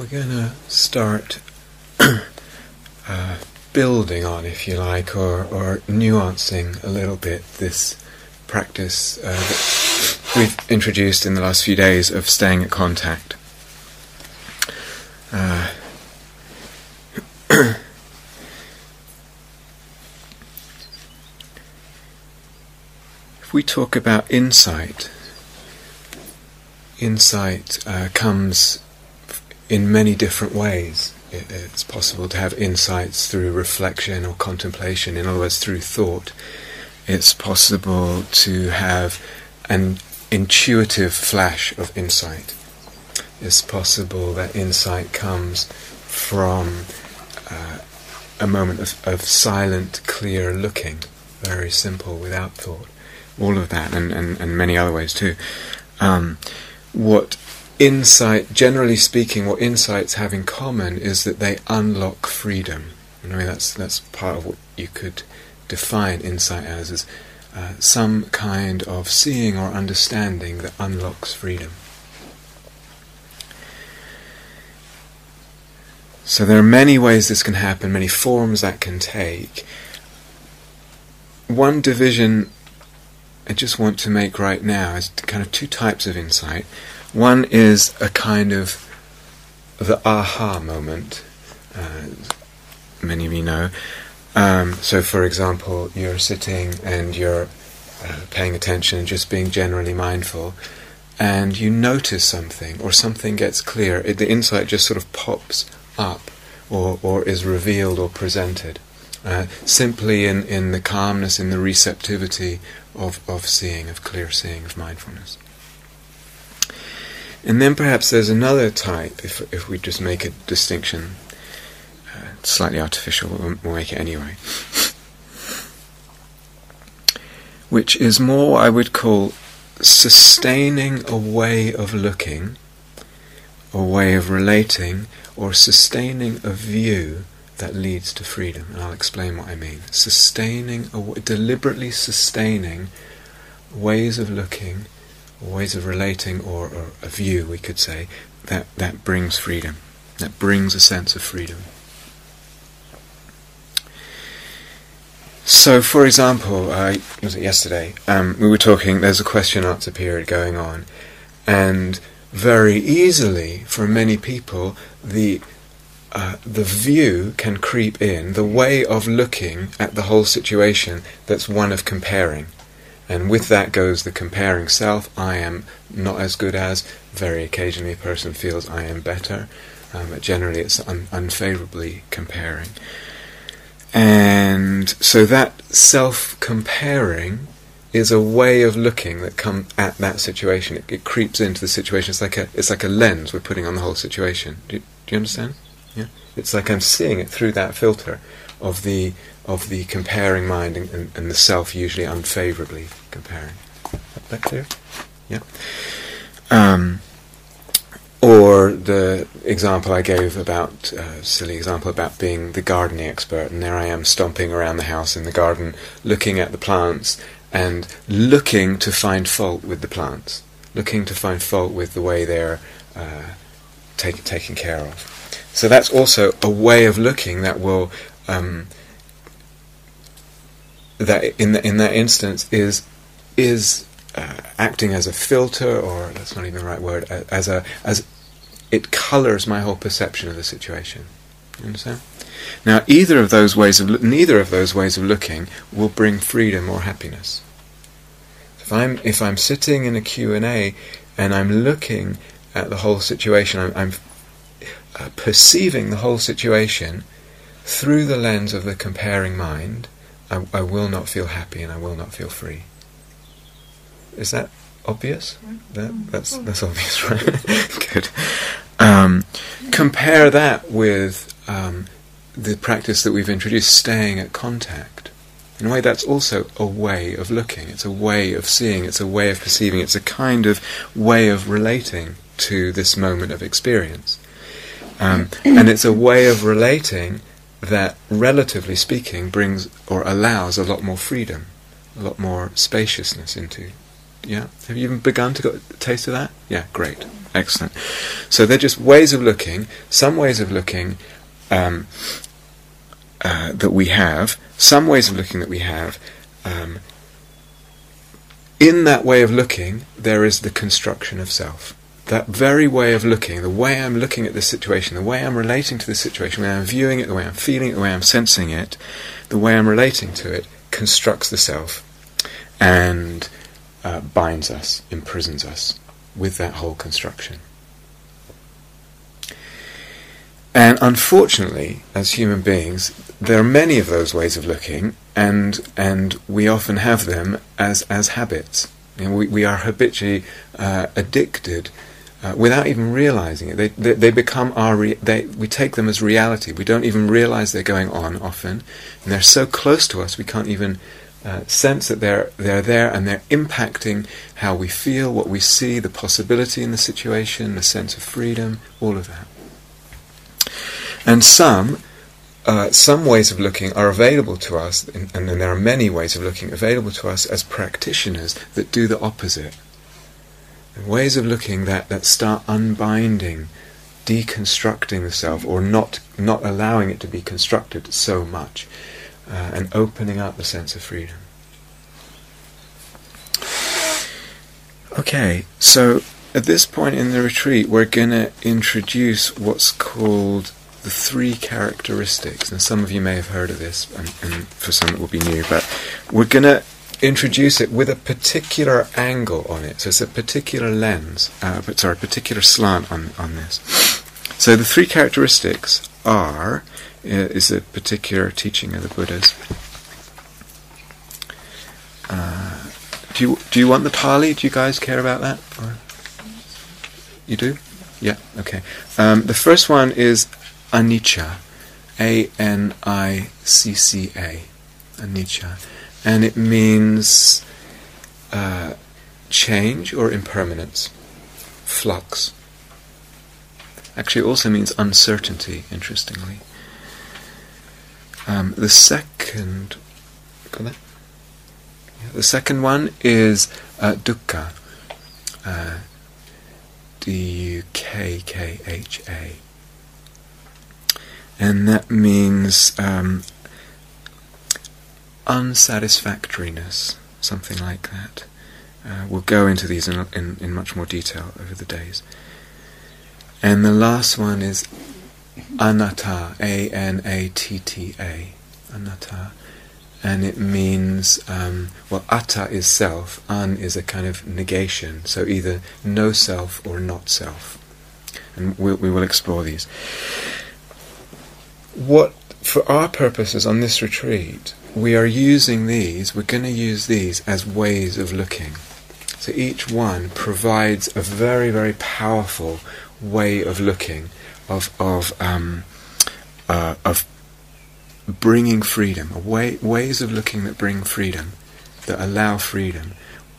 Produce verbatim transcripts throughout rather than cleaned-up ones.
We're going to start uh, building on, if you like, or, or nuancing a little bit this practice uh, that we've introduced in the last few days of staying at contact. Uh, if we talk about insight, insight uh, comes in many different ways. It's possible to have insights through reflection or contemplation, in other words, through thought. It's possible to have an intuitive flash of insight. It's possible that insight comes from uh, a moment of, of silent, clear looking, very simple, without thought. All of that, and, and, and many other ways too. Um, what Insight, generally speaking, what insights have in common is that they unlock freedom. And I mean, that's that's part of what you could define insight as, is uh, some kind of seeing or understanding that unlocks freedom. So there are many ways this can happen, many forms that can take. One division I just want to make right now is kind of two types of insight. One is a kind of the aha moment, uh, many of you know. Um, so, for example, you're sitting and you're uh, paying attention and just being generally mindful, and you notice something, or something gets clear. It, the insight just sort of pops up, or, or is revealed or presented, uh, simply in, in the calmness, in the receptivity of, of seeing, of clear seeing, of mindfulness. And then perhaps there's another type, if if we just make a distinction, uh, slightly artificial, we'll, we'll make it anyway, which is more what I would call sustaining a way of looking, a way of relating, or sustaining a view that leads to freedom. And I'll explain what I mean. Sustaining, a, deliberately sustaining ways of looking, ways of relating, or, or a view, we could say, that, that brings freedom, that brings a sense of freedom. So, for example, uh, was it yesterday, um, we were talking, there's a question-answer period going on, and very easily, for many people, the uh, the view can creep in, the way of looking at the whole situation that's one of comparing. And with that goes the comparing self. I am not as good as. Very occasionally a person feels I am better. Um, but generally it's un- unfavourably comparing. And so that self-comparing is a way of looking that comes at that situation. It, it creeps into the situation. It's like a it's like a lens we're putting on the whole situation. Do, do you understand? Yeah. It's like I'm seeing it through that filter of the of the comparing mind and, and, and the self usually unfavourably comparing. Is that clear? Yeah. Um, or the example I gave about, uh, silly example about being the gardening expert, and there I am stomping around the house in the garden, looking at the plants and looking to find fault with the plants, looking to find fault with the way they're uh, take, taken care of. So that's also a way of looking that will... Um, that in the, in that instance is is uh, acting as a filter, or that's not even the right word, as a as it colours my whole perception of the situation. You understand? Now, either of those ways of lo- neither of those ways of looking will bring freedom or happiness. If I'm if I'm sitting in a Q and A and I'm looking at the whole situation, I'm, I'm uh, perceiving the whole situation through the lens of the comparing mind, I, I will not feel happy and I will not feel free. Is that obvious? That, that's that's obvious, right? Good. Um, compare that with um, the practice that we've introduced, staying at contact. In a way, that's also a way of looking. It's a way of seeing. It's a way of perceiving. It's a kind of way of relating to this moment of experience. Um, and it's a way of relating that, relatively speaking, brings or allows a lot more freedom, a lot more spaciousness into Yeah? Have you even begun to get a taste of that? Yeah, great. Excellent. So they're just ways of looking, some ways of looking um, uh, that we have, some ways of looking that we have. Um, in that way of looking, there is the construction of self. That very way of looking, the way I'm looking at this situation, the way I'm relating to this situation, the way I'm viewing it, the way I'm feeling it, the way I'm sensing it, the way I'm relating to it, constructs the self and uh, binds us, imprisons us with that whole construction. And unfortunately, as human beings, there are many of those ways of looking, and and we often have them as, as habits. You know, we, we are habitually uh, addicted Uh, without even realizing it. They they, they become our... Re- they, we take them as reality. We don't even realize they're going on often. And they're so close to us we can't even uh, sense that they're they're there, and they're impacting how we feel, what we see, the possibility in the situation, the sense of freedom, all of that. And some, uh, some ways of looking are available to us, and, and then there are many ways of looking available to us as practitioners that do the opposite. Ways of looking that, that start unbinding, deconstructing the self, or not not allowing it to be constructed so much, uh, and opening up the sense of freedom. Okay, so at this point in the retreat, we're going to introduce what's called the three characteristics, and some of you may have heard of this, and, and for some it will be new, but we're going to introduce it with a particular angle on it. So it's a particular lens, uh, but sorry, a particular slant on, on this. So the three characteristics are, uh, is a particular teaching of the Buddhas. Uh, do you do you want the Pali? Do you guys care about that? Or you do? Yeah, okay. Um, the first one is Anicca, A N I C C A, Anicca. And it means uh, change or impermanence, flux. Actually, it also means uncertainty, interestingly. Um, the second, got that? Yeah, the second one is uh, dukkha, uh, D U K K H A, and that means Um, unsatisfactoriness, something like that. Uh, we'll go into these in, in, in much more detail over the days. And the last one is anatta, A N A T T A, anatta, and it means, um, well, atta is self, an is a kind of negation, so either no self or not self. And we'll, we will explore these. What, for our purposes on this retreat, we are using these, we're going to use these as ways of looking. So each one provides a very, very powerful way of looking, of of um, uh, of bringing freedom, a way, ways of looking that bring freedom, that allow freedom,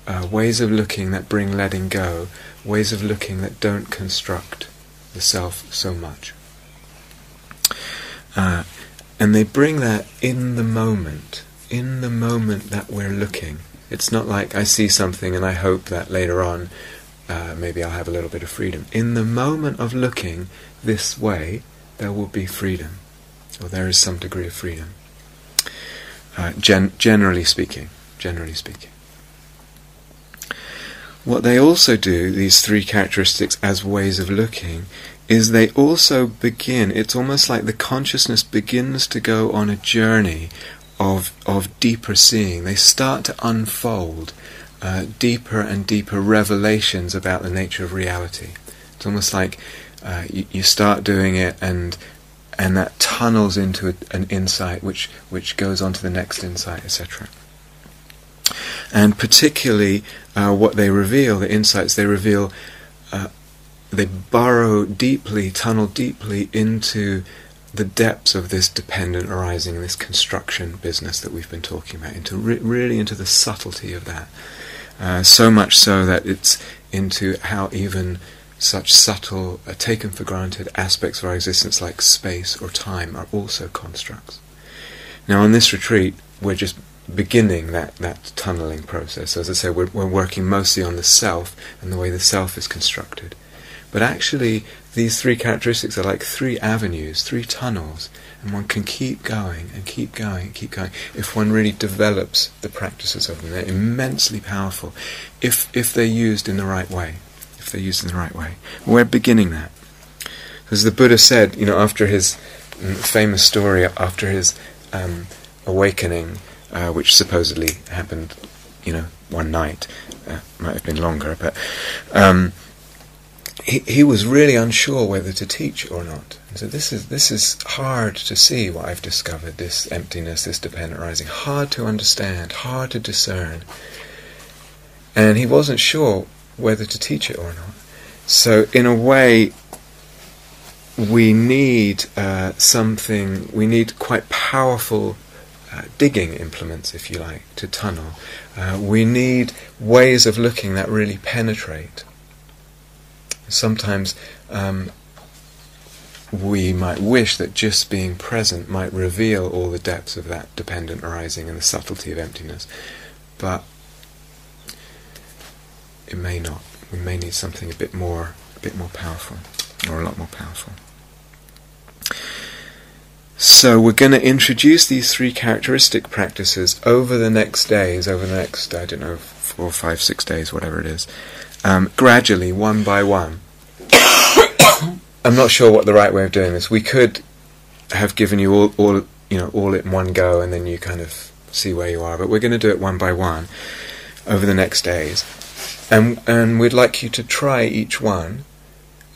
uh, ways of looking that bring letting go, ways of looking that don't construct the self so much. Uh, And they bring that in the moment, in the moment that we're looking. It's not like I see something and I hope that later on uh, maybe I'll have a little bit of freedom. In the moment of looking this way, there will be freedom, or there is some degree of freedom, uh, gen- generally speaking, generally speaking. What they also do, these three characteristics as ways of looking, is they also begin, it's almost like the consciousness begins to go on a journey of of deeper seeing. They start to unfold uh, deeper and deeper revelations about the nature of reality. It's almost like uh, you, you start doing it and and that tunnels into a, an insight which, which goes on to the next insight, et cetera. And particularly uh, what they reveal, the insights they reveal, uh, they burrow deeply, tunnel deeply into the depths of this dependent arising, this construction business that we've been talking about, into re- really into the subtlety of that. Uh, so much so that it's into how even such subtle, uh, taken for granted aspects of our existence like space or time are also constructs. Now on this retreat, we're just beginning that, that tunneling process. As I say, we're, we're working mostly on the self and the way the self is constructed. But actually, these three characteristics are like three avenues, three tunnels, and one can keep going and keep going and keep going if one really develops the practices of them. They're immensely powerful if if they're used in the right way. If they're used in the right way, we're beginning that. As the Buddha said, you know, after his famous story, after his um, awakening, uh, which supposedly happened, you know, one night, uh, might have been longer, but. Um, He, he was really unsure whether to teach or not. And so this is this is hard to see, what I've discovered, this emptiness, this dependent arising, hard to understand, hard to discern. And he wasn't sure whether to teach it or not. So in a way, we need uh, something, we need quite powerful Uh, digging implements, if you like, to tunnel. Uh, we need ways of looking that really penetrate. Sometimes um, we might wish that just being present might reveal all the depths of that dependent arising and the subtlety of emptiness, but it may not. We may need something a bit more, a bit more powerful, or a lot more powerful. So we're going to introduce these three characteristic practices over the next days, over the next, I don't know, four, five, six days, whatever it is. Um, gradually, one by one. I'm not sure what the right way of doing this. We could have given you all, all, you know, all in one go, and then you kind of see where you are. But we're going to do it one by one over the next days, and and we'd like you to try each one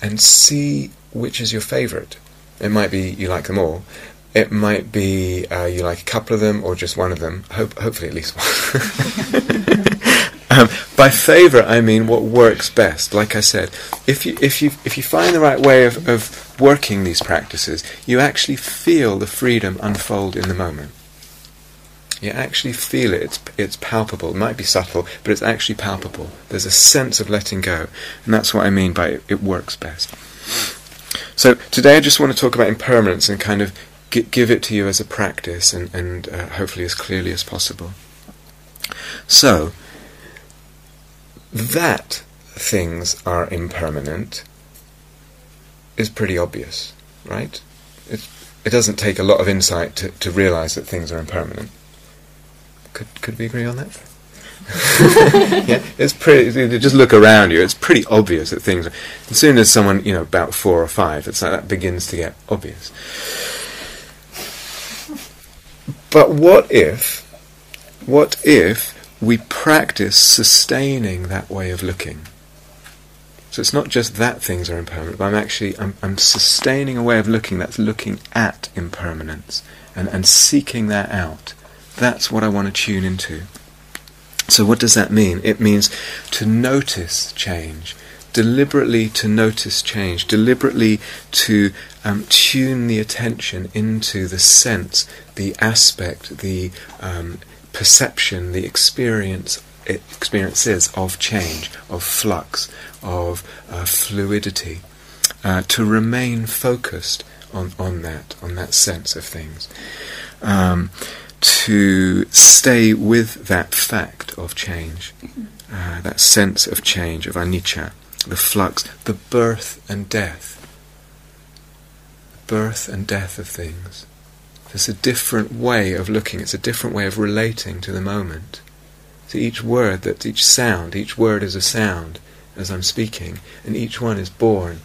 and see which is your favourite. It might be you like them all. It might be uh, you like a couple of them, or just one of them. Hope, hopefully, at least one. Um, by favourite, I mean what works best. Like I said, if you if you if you find the right way of, of working these practices, you actually feel the freedom unfold in the moment. You actually feel it. It's it's palpable. It might be subtle, but it's actually palpable. There's a sense of letting go, and that's what I mean by it, it works best. So today, I just want to talk about impermanence and kind of gi- give it to you as a practice, and and uh, hopefully as clearly as possible. So. That things are impermanent is pretty obvious, right? It, it doesn't take a lot of insight to, to realise that things are impermanent. Could could we agree on that? Yeah, it's pretty. You just look around you; it's pretty obvious that things are. As soon as someone, you know, about four or five, it's like that begins to get obvious. But what if? What if? We practice sustaining that way of looking. So it's not just that things are impermanent, but I'm actually I'm, I'm sustaining a way of looking that's looking at impermanence and, and seeking that out. That's what I want to tune into. So what does that mean? It means to notice change, deliberately to notice change, deliberately to um, tune the attention into the sense, the aspect, the um, perception, the experience, experiences of change, of flux, of uh, fluidity, uh, to remain focused on, on that, on that sense of things, um, to stay with that fact of change, uh, that sense of change, of anicca, the flux, the birth and death, the birth and death of things. It's a different way of looking, it's a different way of relating to the moment. So each word, that each sound, each word is a sound as I'm speaking, and each one is born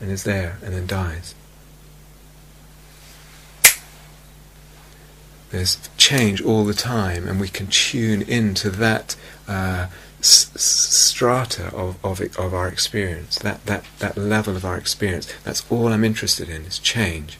and is there and then dies. There's change all the time, and we can tune into that uh, s- strata of, of, it, of our experience, that, that, that level of our experience. That's all I'm interested in, is change.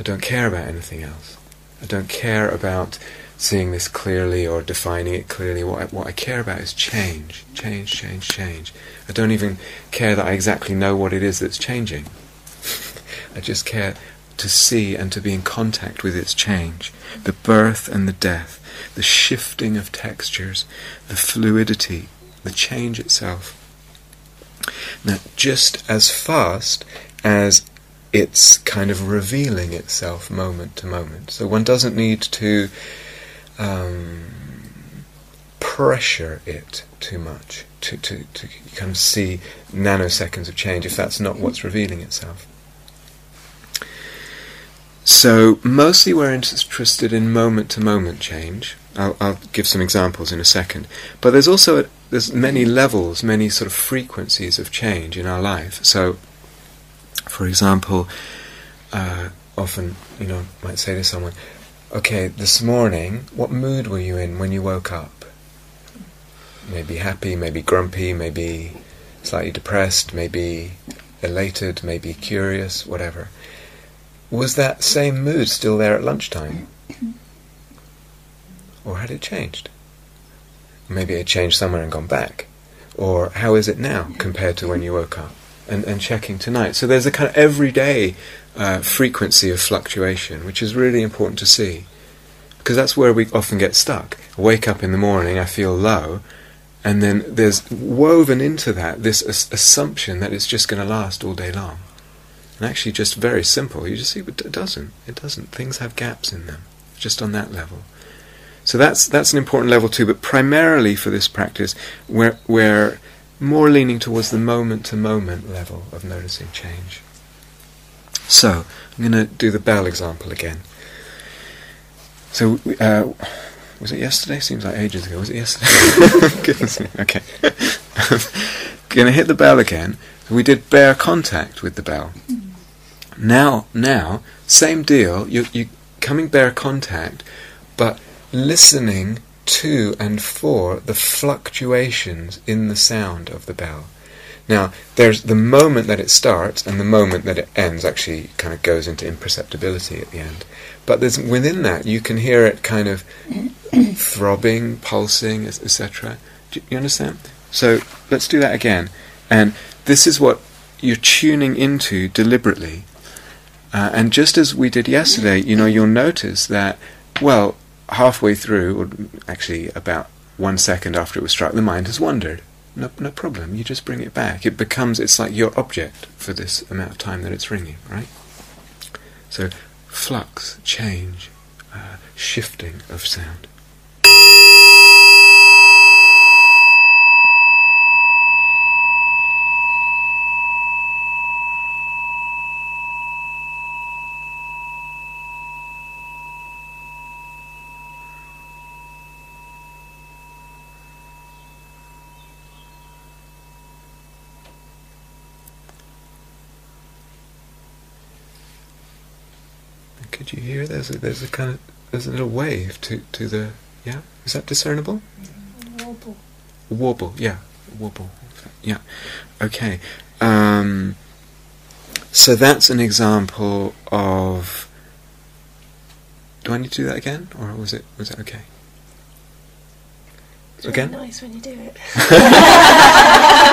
I don't care about anything else. I don't care about seeing this clearly or defining it clearly. What I, what I care about is change, change, change, change. I don't even care that I exactly know what it is that's changing. I just care to see and to be in contact with its change, the birth and the death, the shifting of textures, the fluidity, the change itself. Now, just as fast as it's kind of revealing itself moment to moment. So one doesn't need to um, pressure it too much, to, to, to kind of see nanoseconds of change, if that's not what's revealing itself. So mostly we're interested in moment-to-moment change. I'll, I'll give some examples in a second. But there's also a, there's many levels, many sort of frequencies of change in our life. So, for example, uh, often, you know, I might say to someone, okay, this morning, what mood were you in when you woke up? Maybe happy, maybe grumpy, maybe slightly depressed, maybe elated, maybe curious, whatever. Was that same mood still there at lunchtime? Or had it changed? Maybe it had changed somewhere and gone back. Or how is it now compared to when you woke up? And, and checking tonight. So there's a kind of everyday uh, frequency of fluctuation, which is really important to see. Because that's where we often get stuck. I wake up in the morning, I feel low, and then there's woven into that this as- assumption that it's just going to last all day long. And actually just very simple, you just see, but it doesn't, it doesn't. Things have gaps in them, just on that level. So that's that's an important level too, but primarily for this practice, we're, we're more leaning towards the moment-to-moment level of noticing change. So, I'm going to do the bell example again. So, uh, was it yesterday? Seems like ages ago. Was it yesterday? Goodness me, okay. I'm going to hit the bell again. We did bare contact with the bell. Now, now, same deal, you're, you're coming bare contact, but listening to and for the fluctuations in the sound of the bell. Now, there's the moment that it starts and the moment that it ends, actually kind of goes into imperceptibility at the end. But there's, within that, you can hear it kind of throbbing, pulsing, et cetera. Do you understand? So, let's do that again. And this is what you're tuning into deliberately. Uh, and just as we did yesterday, you know, you'll notice that, well, halfway through, or actually about one second after it was struck, the mind has wandered. No, no problem, you just bring it back. It becomes, it's like your object for this amount of time that it's ringing, right? So, flux, change, uh, shifting of sound. Could you hear? There's a, there's a kind of there's a little wave to, to the yeah. Is that discernible? Warble. Warble, yeah, warble, yeah. Okay. Um, so that's an example of. Do I need to do that again, or was it was it okay? It's really again. Nice when you do it.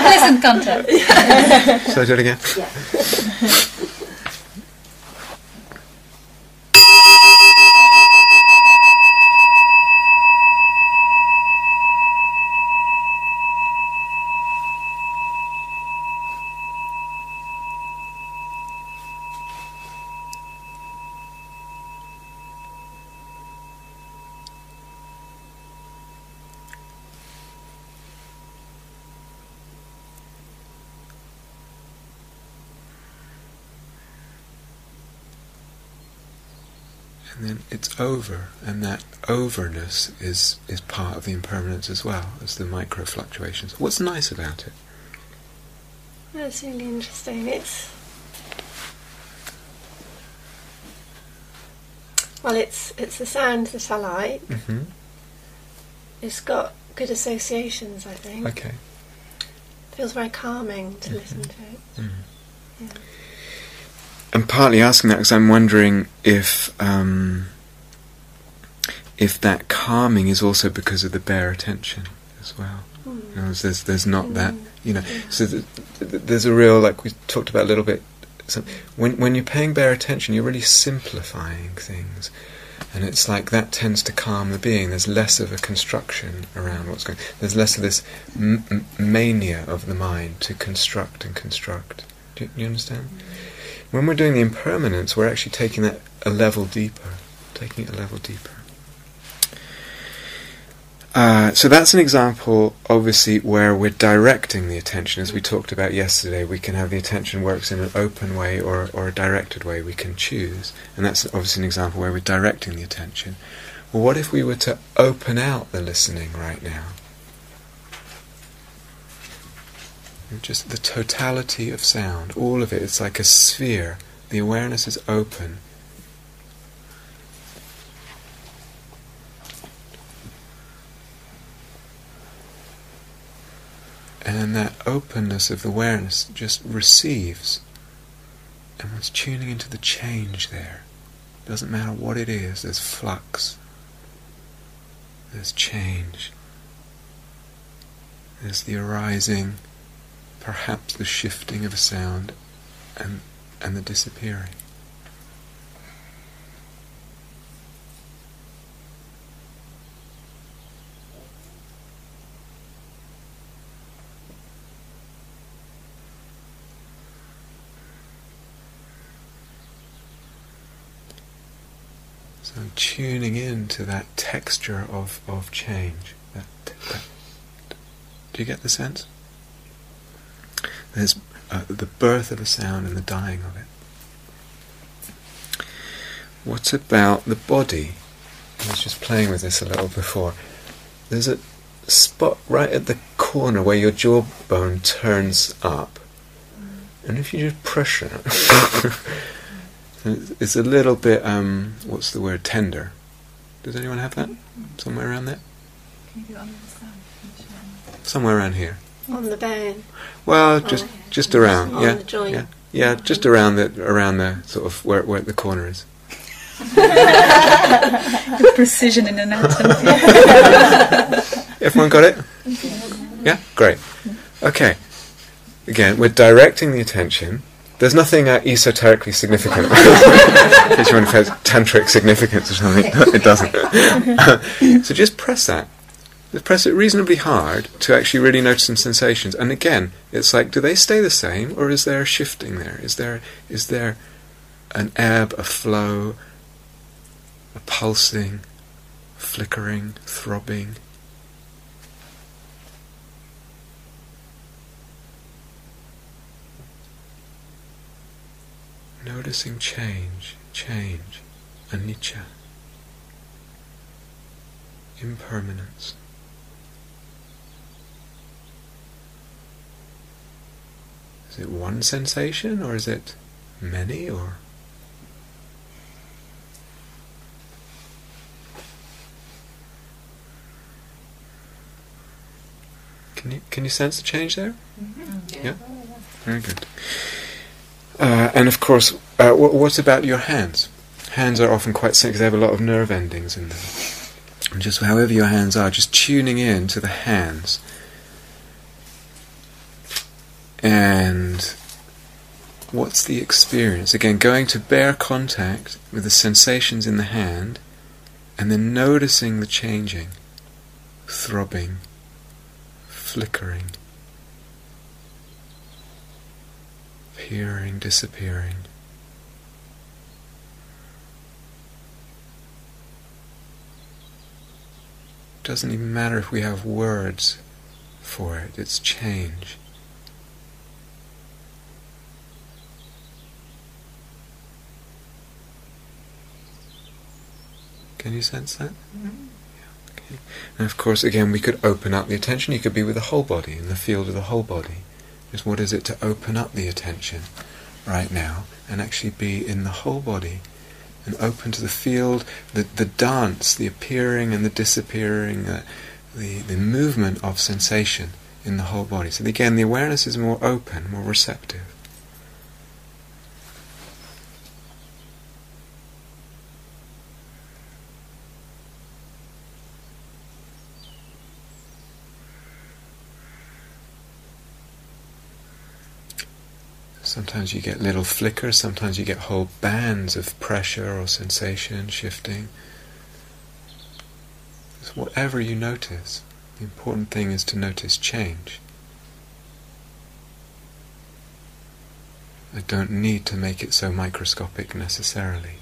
Listen, content. Shall I do it again? Yeah. And then it's over, and that overness is, is part of the impermanence as well as the micro fluctuations. What's nice about it? That's really interesting. It's well, it's it's the sound that I like. Mm-hmm. It's got good associations, I think. Okay. It feels very calming to mm-hmm. listen to it. Mm-hmm. Yeah. I'm partly asking that because I'm wondering if um, if that calming is also because of the bare attention as well. Mm. You know, there's there's not mm. that, you know. Yeah. So th- th- there's a real, like we talked about a little bit. So when when you're paying bare attention, you're really simplifying things, and it's like that tends to calm the being. There's less of a construction around what's going. There's less of this m- m- mania of the mind to construct and construct. Do you, you understand? Mm. When we're doing the impermanence, we're actually taking that a level deeper, taking it a level deeper. Uh, so that's an example, obviously, where we're directing the attention. As we talked about yesterday, we can have the attention works in an open way or, or a directed way. We can choose. And that's obviously an example where we're directing the attention. Well, what if we were to open out the listening right now? Just the totality of sound, all of it, it's like a sphere. The awareness is open. And that openness of the awareness just receives, and one's tuning into the change there. Doesn't matter what it is, there's flux, there's change, there's the arising, perhaps the shifting of a sound, and and the disappearing. So I'm tuning in to that texture of, of change. That, that. Do you get the sense? There's uh, the birth of a sound and the dying of it. What about the body? I was just playing with this a little before. There's a spot right at the corner where your jawbone turns up. And if you just pressure it, it's a little bit, um, what's the word, tender. Does anyone have that? Somewhere around there? Can you do it on the side? Somewhere around here. On the bone. Well, just oh, just around, on yeah, the joint. yeah, yeah, just around the around the sort of where where the corner is. The precision in anatomy. Everyone got it? Yeah, great. Okay. Again, we're directing the attention. There's nothing uh, esoterically significant. If you want to say tantric significance or something, it doesn't. So just press that. Press it reasonably hard to actually really notice some sensations. And again, it's like, do they stay the same, or is there a shifting there? Is there is there an ebb, a flow, a pulsing, flickering, throbbing? Noticing change, change, anicca, impermanence. Is it one sensation, or is it many, or? Can you can you sense the change there? Mm-hmm. Yeah. Very good. Uh, and of course, uh, wh- what about your hands? Hands are often quite sensitive; they have a lot of nerve endings in them. And just however your hands are, just tuning in to the hands. And what's the experience? Again, going to bare contact with the sensations in the hand, and then noticing the changing, throbbing, flickering, appearing, disappearing. Doesn't even matter if we have words for it, it's change. Can you sense that? Mm-hmm. Yeah, okay. And of course, again, we could open up the attention. You could be with the whole body, in the field of the whole body. Just what is it to open up the attention right now and actually be in the whole body and open to the field, the, the dance, the appearing and the disappearing, uh, the, the movement of sensation in the whole body. So again, the awareness is more open, more receptive. Sometimes you get little flickers, sometimes you get whole bands of pressure or sensation shifting. It's whatever you notice. The important thing is to notice change. I don't need to make it so microscopic necessarily,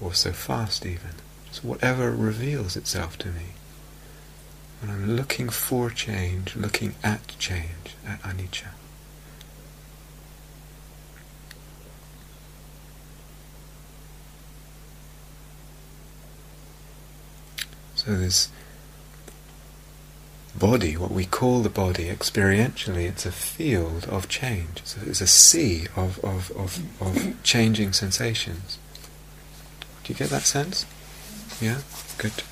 or so fast even. Just whatever reveals itself to me. When I'm looking for change, looking at change, at anicca. So this body, what we call the body, experientially, it's a field of change. So it's a sea of, of, of, of changing sensations. Do you get that sense? Yeah? Good.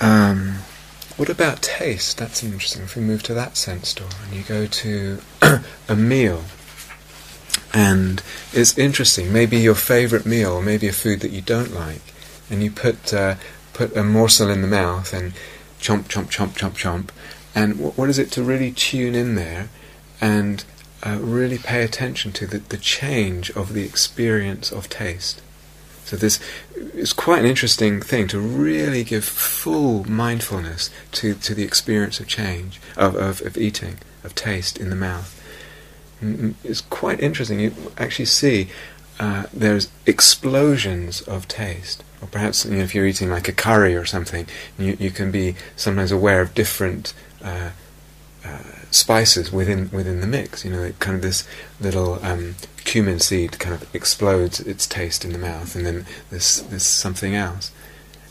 Um, what about taste? That's interesting. If we move to that sense door and you go to a meal, and it's interesting, maybe your favourite meal, or maybe a food that you don't like, and you put uh, put a morsel in the mouth and chomp, chomp, chomp, chomp, chomp, and w- what is it to really tune in there and uh, really pay attention to the, the change of the experience of taste? So this is quite an interesting thing, to really give full mindfulness to, to the experience of change, of, of, of eating, of taste in the mouth. And it's quite interesting. You actually see uh, there's explosions of taste. Or perhaps, you know, if you're eating like a curry or something, you, you can be sometimes aware of different uh, uh, spices within within the mix. You know, kind of this little... Um, cumin seed kind of explodes its taste in the mouth, and then there's, there's something else,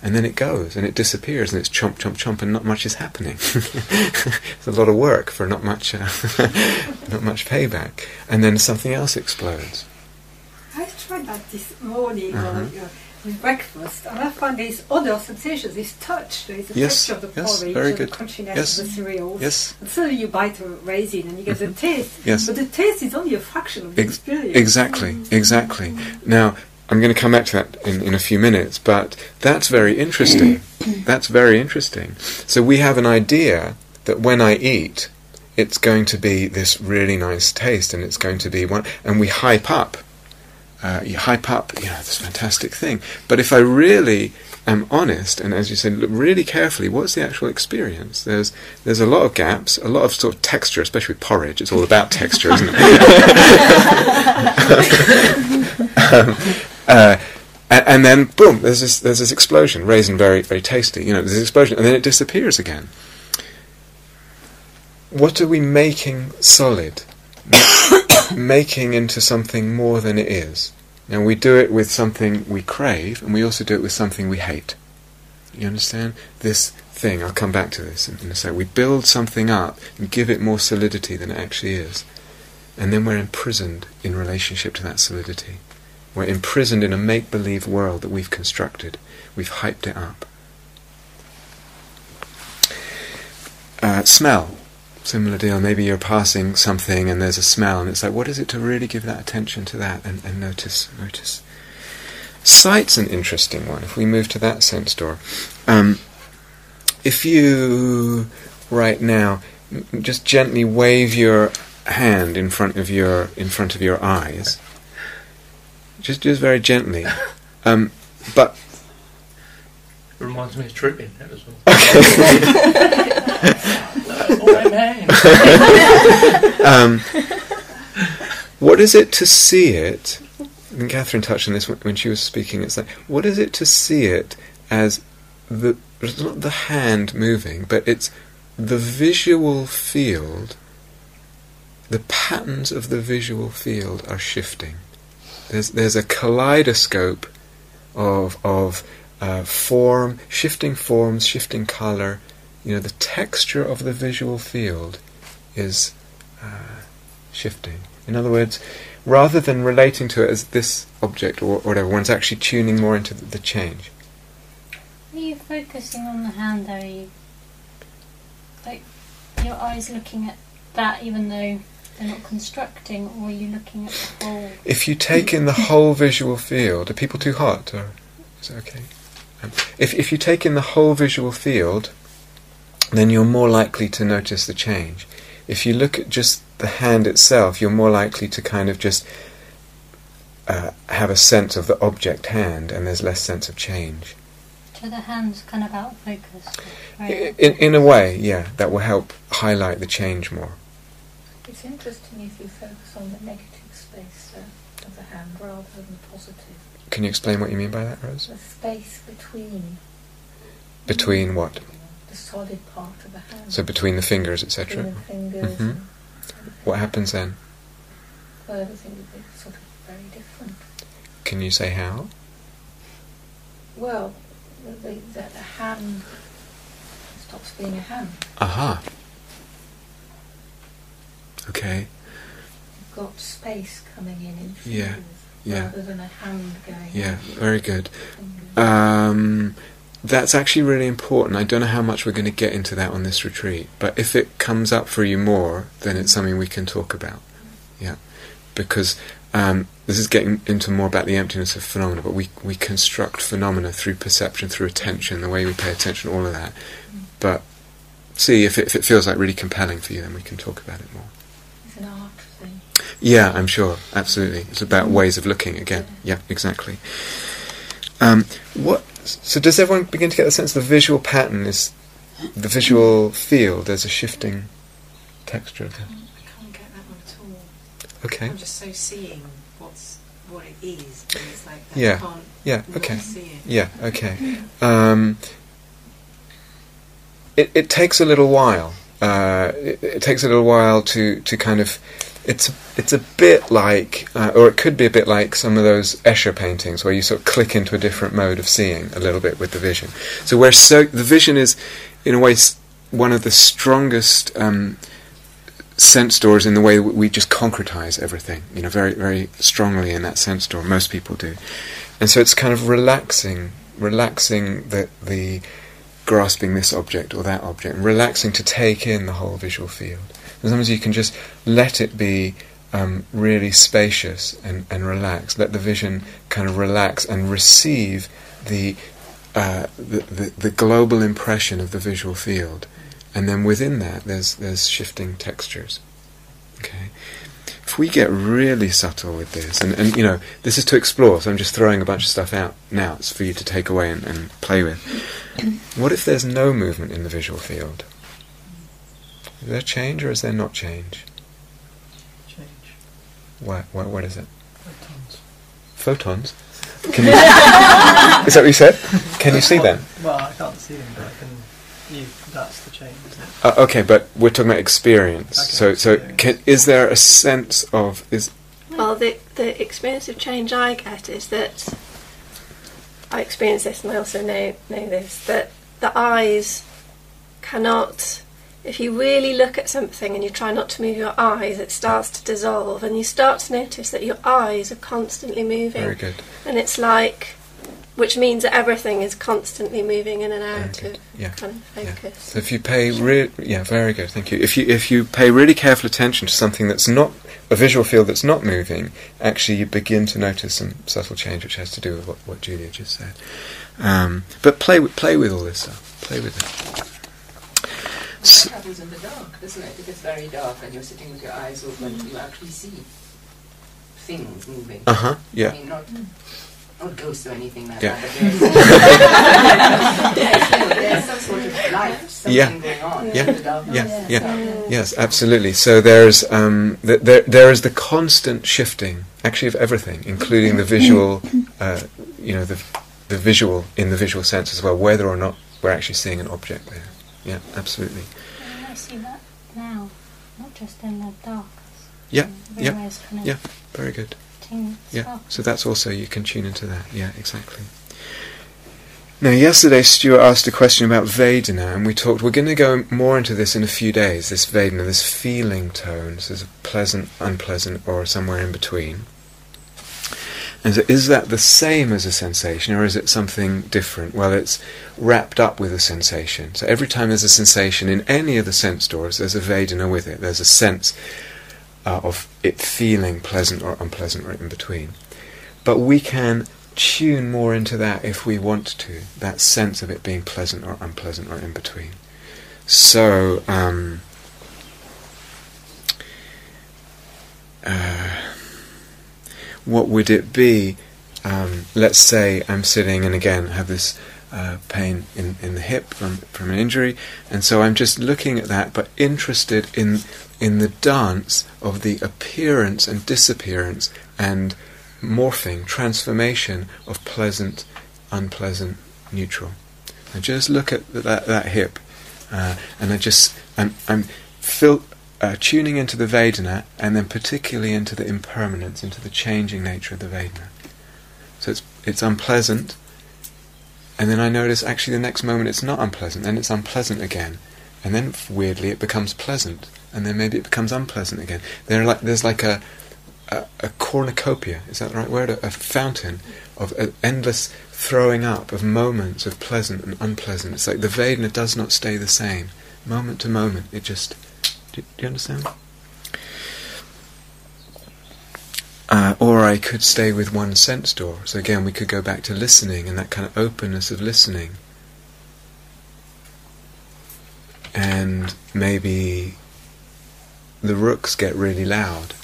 and then it goes and it disappears, and it's chomp, chomp, chomp, and not much is happening. It's a lot of work for not much uh, not much payback, and then something else explodes. I tried that this morning uh-huh. on, uh, with breakfast, and I found these other sensations, this touch, there is a yes, texture of the yes, porridge, very good. The crunchiness yes. of the cereals, yes. and suddenly you bite a raisin and you get mm-hmm. the taste, yes. but the taste is only a fraction of the Ex- experience. Exactly, mm-hmm. exactly. Now, I'm going to come back to that in, in a few minutes, but that's very interesting. That's very interesting. So we have an idea that when I eat, it's going to be this really nice taste, and it's going to be one, and we hype up Uh, you hype up, you know, this fantastic thing. But if I really am honest, and as you said, look really carefully, what's the actual experience? There's there's a lot of gaps, a lot of sort of texture, especially with porridge. It's all about texture, isn't it? um, uh, and, and then, boom, there's this there's this explosion. Raisin, very, very tasty. You know, there's this explosion, and then it disappears again. What are we making solid? Making into something more than it is. Now, we do it with something we crave, and we also do it with something we hate. You understand? This thing, I'll come back to this in a second. We build something up and give it more solidity than it actually is. And then we're imprisoned in relationship to that solidity. We're imprisoned in a make-believe world that we've constructed. We've hyped it up. Uh, smell. Similar deal, maybe you're passing something and there's a smell, and it's like, what is it to really give that attention to that and, and notice notice sight's an interesting one. If we move to that sense door, um, if you right now just gently wave your hand in front of your in front of your eyes, just just very gently, um, but it reminds me of tripping, that was all. um, what is it to see it? And Catherine touched on this when she was speaking. It's like, what is it to see it as the it's not the hand moving, but it's the visual field. The patterns of the visual field are shifting. There's there's a kaleidoscope of of uh, form, shifting forms, shifting colour. You know, the texture of the visual field is uh, shifting. In other words, rather than relating to it as this object or, or whatever, one's actually tuning more into the, the change. Are you focusing on the hand? Are you, like, your eyes looking at that, even though they're not constructing, or are you looking at the whole? If you take in the whole visual field, are people too hot? Or is it okay? Um, if if you take in the whole visual field, then you're more likely to notice the change. If you look at just the hand itself, you're more likely to kind of just uh, have a sense of the object hand, and there's less sense of change. So the hand's kind of out of focus, right? In, in a way, yeah, that will help highlight the change more. It's interesting if you focus on the negative space uh, of the hand rather than the positive. Can you explain what you mean by that, Rose? The space between. Between what? the solid part of the hand. So between the fingers, et cetera. Between the fingers. Mm-hmm. and, and what happens then? Well, everything would be sort of very different. Can you say how? Well, the, the, the hand stops being a hand. Aha. Uh-huh. Okay. You've got space coming in in fingers. Yeah. Yeah. Rather than a hand going. Yeah, very good. Um, that's actually really important. I don't know how much we're going to get into that on this retreat, but if it comes up for you more, then it's something we can talk about. Yeah, because um, this is getting into more about the emptiness of phenomena, but we, we construct phenomena through perception, through attention, the way we pay attention, all of that. But see, if it, if it feels like really compelling for you, then we can talk about it more. It's an art thing. Yeah, I'm sure, absolutely. It's about ways of looking again. Yeah, yeah, exactly. Um, what? So does everyone begin to get the sense the visual pattern is the visual field? There's a shifting texture of that. I can't get that one at all. Okay. I'm just so seeing what's what it is. And it's like I yeah. can't yeah. Okay. Not see it. Yeah. Okay. Um, it it takes a little while. Uh, it, it takes a little while to, to kind of. It's it's a bit like, uh, or it could be a bit like some of those Escher paintings where you sort of click into a different mode of seeing a little bit with the vision. So where so the vision is, in a way, one of the strongest um, sense doors in the way we just concretize everything. You know, very very strongly in that sense door. Most people do, and so it's kind of relaxing, relaxing the the grasping this object or that object, and relaxing to take in the whole visual field. And sometimes you can just let it be um, really spacious and, and relax. Let the vision kind of relax and receive the, uh, the, the the global impression of the visual field. And then within that, there's there's shifting textures. Okay. If we get really subtle with this, and, and you know, this is to explore, so I'm just throwing a bunch of stuff out now. It's for you to take away and, and play with. What if there's no movement in the visual field? Is there change or is there not change? Change. What? What? What is it? Photons. Photons. Can you is that what you said? Can you see them? Well, I can't see them, but I can. You, that's the change, isn't it? Uh, okay, but we're talking about experience. Okay, so, experience. so can, is there a sense of is? Well, the the experience of change I get is that I experience this, and I also know know this that the eyes cannot. If you really look at something and you try not to move your eyes, it starts to dissolve, and you start to notice that your eyes are constantly moving. Very good. And it's like, which means that everything is constantly moving in and out of yeah. kind of focus. Yeah. So if you pay, re- yeah, very good, thank you. If you if you pay really careful attention to something that's not a visual field that's not moving, actually you begin to notice some subtle change, which has to do with what, what Julia just said. Um, but play with play with all this stuff. Play with it. That happens in the dark, doesn't it? If it's very dark and you're sitting with your eyes open, you actually see things moving. Uh huh. Yeah. I mean, not, not ghosts or anything like yeah. that. But there's, there's some sort of light, something yeah. going on yeah. in the darkness. Yeah. Yeah. Yeah. Yeah. Yeah. Yes, absolutely. So there's um, th- there there is the constant shifting, actually, of everything, including the visual, uh, you know, the the visual in the visual sense as well, whether or not we're actually seeing an object there. Yeah, absolutely. I see that now, not just in the dark. Yeah, yeah, kind of yeah, very good. Yeah, so that's also, you can tune into that. Yeah, exactly. Now, yesterday Stuart asked a question about Vedana, and we talked, we're going to go more into this in a few days, this Vedana, this feeling tone, so there's a pleasant, unpleasant, or somewhere in between. And so is that the same as a sensation, or is it something different? Well, it's wrapped up with a sensation. So every time there's a sensation in any of the sense doors, there's a Vedana with it. There's a sense uh, of it feeling pleasant or unpleasant or in between. But we can tune more into that if we want to, that sense of it being pleasant or unpleasant or in between. So, um... Uh, what would it be? Um, let's say I'm sitting and again have this uh, pain in, in the hip from, from an injury, and so I'm just looking at that, but interested in in the dance of the appearance and disappearance and morphing, transformation of pleasant, unpleasant, neutral. And just look at that, that hip uh, and I just I'm I'm fil- uh, tuning into the Vedana, and then particularly into the impermanence, into the changing nature of the Vedana. So it's it's unpleasant, and then I notice actually the next moment it's not unpleasant, then it's unpleasant again, and then weirdly it becomes pleasant, and then maybe it becomes unpleasant again. There like there's like a A, a cornucopia, is that the right word? A, a fountain of uh, endless throwing up of moments of pleasant and unpleasant. It's like the Vedana does not stay the same. Moment to moment, it just... Do, do you understand? Uh, or I could stay with one sense door. So again, we could go back to listening and that kind of openness of listening. And maybe the rooks get really loud.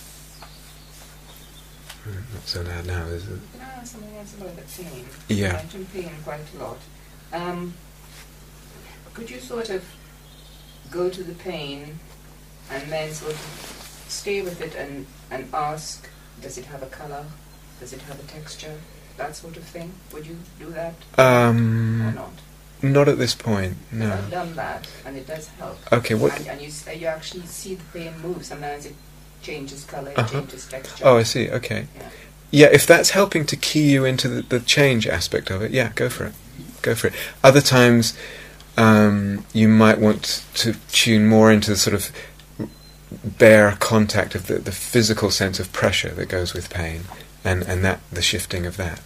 Not so loud now, is it? No, something else about that singing. Yeah. I do sing quite a lot. Um, could you sort of go to the pain and then sort of stay with it and, and ask, does it have a colour? Does it have a texture? That sort of thing? Would you do that? Um, or not? Not at this point, no. I've done that, and it does help. Okay, what... And, and you, you actually see the pain move. Sometimes it changes colour, uh-huh. changes texture. Oh, I see, okay. Yeah. yeah, if that's helping to key you into the, the change aspect of it, yeah, go for it. Go for it. Other times, um, you might want to tune more into the sort of bare contact of the, the physical sense of pressure that goes with pain, and, and that the shifting of that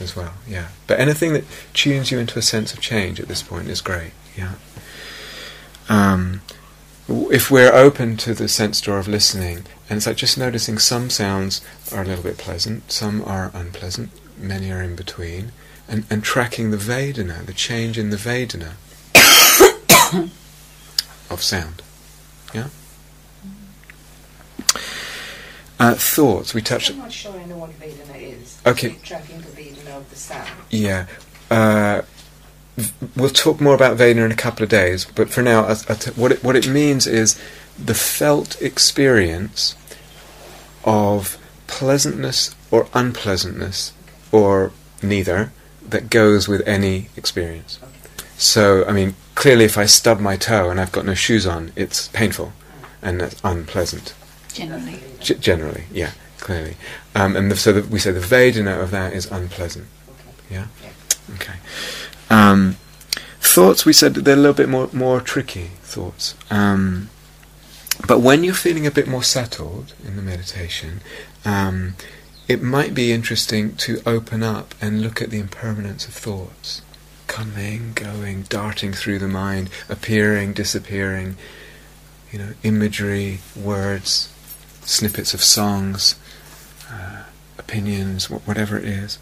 as well, yeah. But anything that tunes you into a sense of change at this point is great, yeah. Um... If we're open to the sense door of listening, and it's like just noticing some sounds are a little bit pleasant, some are unpleasant, many are in between, and, and tracking the Vedana, the change in the Vedana of sound. Yeah? Uh, thoughts, we touched... I'm not sure I know what Vedana is. Okay. Keep tracking the Vedana of the sound. Yeah. Uh... We'll talk more about Vedana in a couple of days, but for now, I'll, I'll t- what, it, what it means is the felt experience of pleasantness or unpleasantness, or neither, that goes with any experience. So, I mean, clearly if I stub my toe and I've got no shoes on, it's painful, and that's unpleasant. Generally. G- generally, yeah, clearly. Um, and the, so the, we say the Vedana of that is unpleasant. Yeah? Okay. Um, thoughts, we said they're a little bit more, more tricky thoughts. Um, but when you're feeling a bit more settled in the meditation, um, it might be interesting to open up and look at the impermanence of thoughts. Coming, going, darting through the mind, appearing, disappearing, you know, imagery, words, snippets of songs, uh, opinions, wh- whatever it is.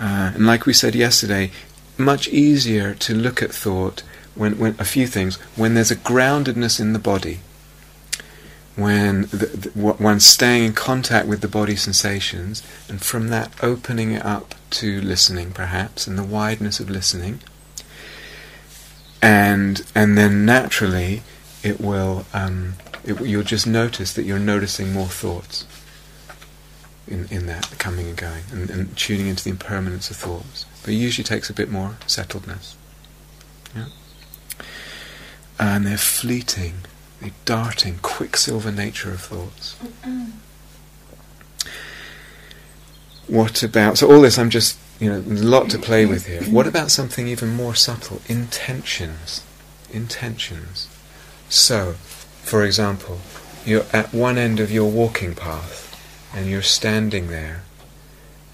Uh, and like we said yesterday, much easier to look at thought when, when a few things, when there's a groundedness in the body, when the, the, one's staying in contact with the body sensations, and from that opening it up to listening perhaps, and the wideness of listening, and and then naturally it will, um, it, you'll just notice that you're noticing more thoughts. In, in that, coming and going, and, and tuning into the impermanence of thoughts. But it usually takes a bit more settledness. Yeah? And they're fleeting, the darting, quicksilver nature of thoughts. Mm-mm. What about... So all this, I'm just... You know, a lot to play with here. What about something even more subtle? Intentions. Intentions. So, for example, you're at one end of your walking path, and you're standing there,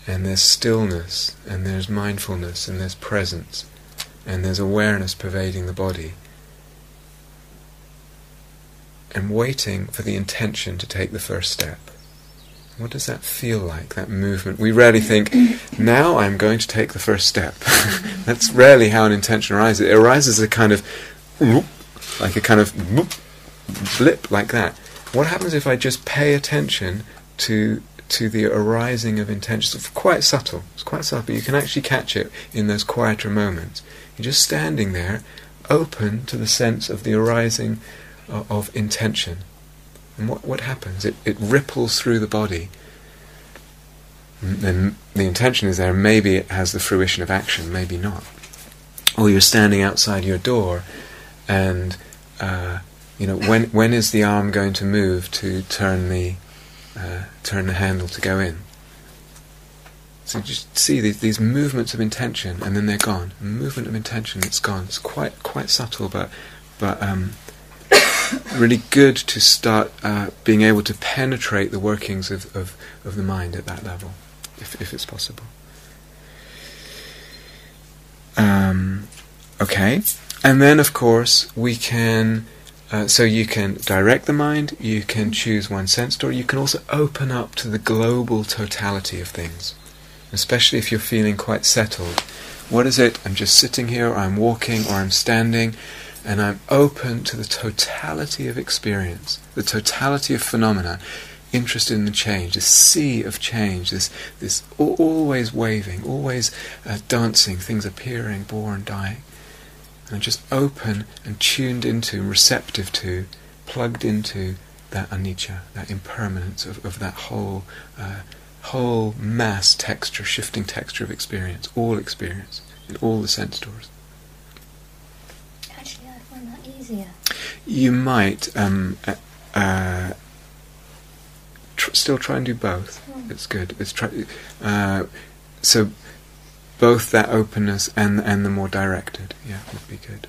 and there's stillness, and there's mindfulness, and there's presence, and there's awareness pervading the body, and waiting for the intention to take the first step. What does that feel like, that movement? We rarely think, now I'm going to take the first step. That's rarely how an intention arises. It arises as a kind of, like a kind of blip like that. What happens if I just pay attention to to the arising of intentions? It's quite subtle, it's quite subtle, but you can actually catch it in those quieter moments. You're just standing there, open to the sense of the arising of, of intention. And what, what happens? It, it ripples through the body. And the intention is there, maybe it has the fruition of action, maybe not. or you're standing outside your door, and uh, you know when when is the arm going to move to turn the uh, turn the handle to go in? So you just see these, these movements of intention, and then they're gone. A movement of intention, it's gone. It's quite quite subtle, but but um, really good to start uh, being able to penetrate the workings of, of, of the mind at that level, if if it's possible. Um, okay, and then of course we can. Uh, so you can direct the mind. You can choose one sense door. You can also open up to the global totality of things. Especially if you're feeling quite settled. What is it? I'm just sitting here, or I'm walking, or I'm standing, and I'm open to the totality of experience, the totality of phenomena, interested in the change, this sea of change, this this always waving, always uh, dancing, things appearing, born, dying. And I'm just open and tuned into, receptive to, plugged into that anicca, that impermanence of, of that whole uh, whole mass texture, shifting texture of experience, all experience, in all the sense doors. Actually, I find that easier. You might um, uh, uh, tr- still try and do both. Mm. It's good. It's try- uh, so both that openness and and the more directed, yeah, would be good.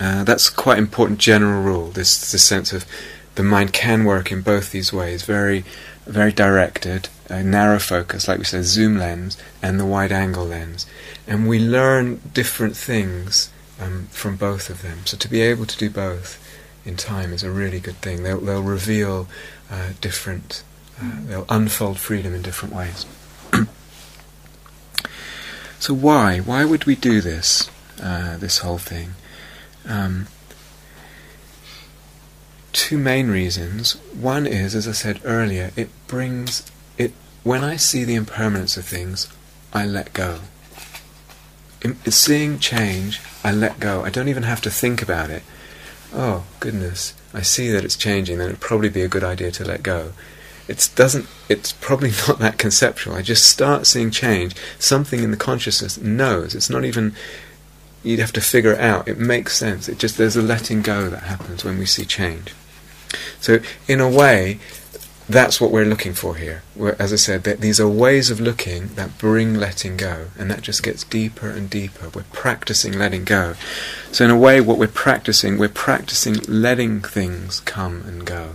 Uh, that's quite an important general rule. This this sense of the mind can work in both these ways. Very. Very directed, uh, narrow focus, like we said, zoom lens, and the wide angle lens. And we learn different things um, from both of them. So to be able to do both in time is a really good thing. They'll, they'll reveal uh, different, uh, they'll unfold freedom in different ways. So why? Why would we do this, uh, this whole thing? Um, Two main reasons. One is, as I said earlier, it brings it. When I see the impermanence of things, I let go. In, in seeing change, I let go. I don't even have to think about it. Oh goodness, I see that it's changing. Then it'd probably be a good idea to let go. It doesn't. It's probably not that conceptual. I just start seeing change. Something in the consciousness knows. It's not even. You'd have to figure it out. It makes sense. It just there's a letting go that happens when we see change. So, in a way, that's what we're looking for here. We're, as I said, that these are ways of looking that bring letting go, and that just gets deeper and deeper. We're practicing letting go. So, in a way, what we're practicing, we're practicing letting things come and go.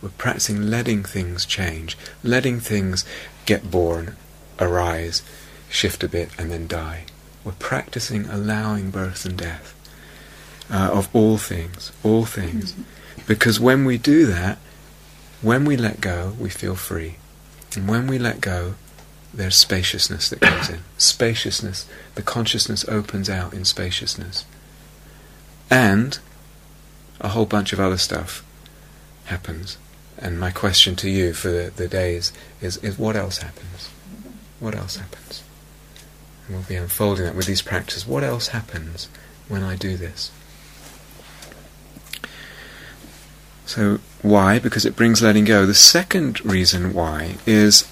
We're practicing letting things change, letting things get born, arise, shift a bit, and then die. We're practicing allowing birth and death uh, of all things, all things. Mm-hmm. Because when we do that, when we let go, we feel free. And when we let go, there's spaciousness that comes in. Spaciousness, the consciousness opens out in spaciousness. And a whole bunch of other stuff happens. And my question to you for the, the days is, is what else happens? What else happens? And we'll be unfolding that with these practices. What else happens when I do this? So why? Because it brings letting go. The second reason why is,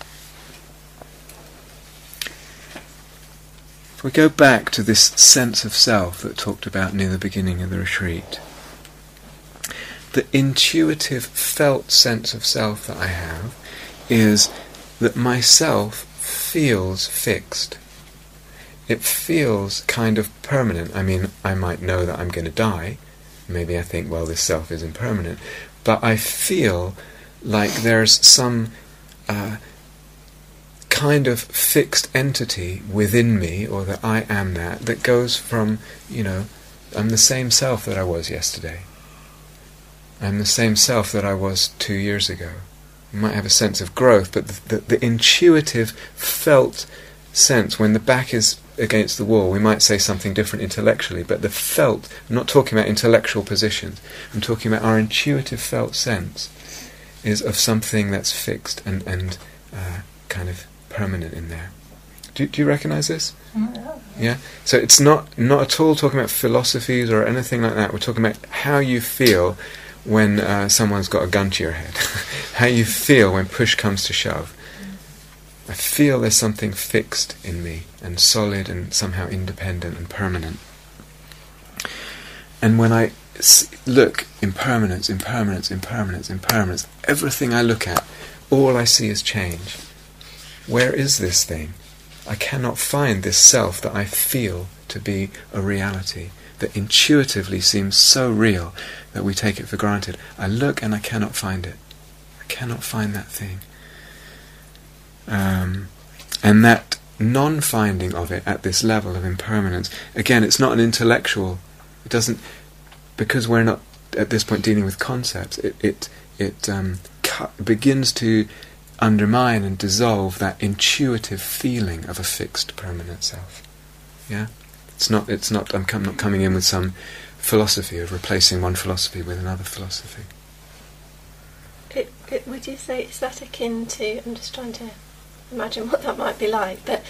if we go back to this sense of self that I talked about near the beginning of the retreat, the intuitive felt sense of self that I have is that myself feels fixed. It feels kind of permanent. I mean, I might know that I'm going to die. Maybe I think, well, this self is impermanent. But I feel like there's some uh, kind of fixed entity within me, or that I am that, that goes from, you know, I'm the same self that I was yesterday. I'm the same self that I was two years ago. You might have a sense of growth, but the, the, the intuitive felt sense, when the back is against the wall, we might say something different intellectually, but the felt, I'm not talking about intellectual positions, I'm talking about our intuitive felt sense is of something that's fixed and, and uh, kind of permanent in there. Do, do you recognise this? Yeah? So it's not, not at all talking about philosophies or anything like that, we're talking about how you feel when uh, someone's got a gun to your head, how you feel when push comes to shove. I feel there's something fixed in me and solid and somehow independent and permanent. And when I look, impermanence, impermanence, impermanence, impermanence, everything I look at, all I see is change. Where is this thing? I cannot find this self that I feel to be a reality, that intuitively seems so real that we take it for granted. I look and I cannot find it. I cannot find that thing. Um, and that non-finding of it at this level of impermanence, again, it's not an intellectual, it doesn't, because we're not at this point dealing with concepts, it it, it um, cu- begins to undermine and dissolve that intuitive feeling of a fixed permanent self. Yeah, it's not it's not I'm com- not coming in with some philosophy of replacing one philosophy with another philosophy. It, it, would you say is that akin to? I'm just trying to imagine what that might be like. But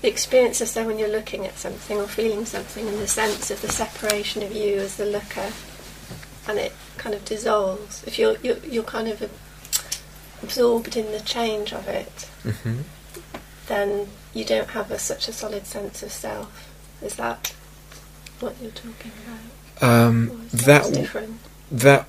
the experience of, so when you're looking at something or feeling something, and the sense of the separation of you as the looker, and it kind of dissolves. If you're you're, you're kind of a, absorbed in the change of it, mm-hmm. then you don't have a, such a solid sense of self. Is that what you're talking about? Um, that that, w- that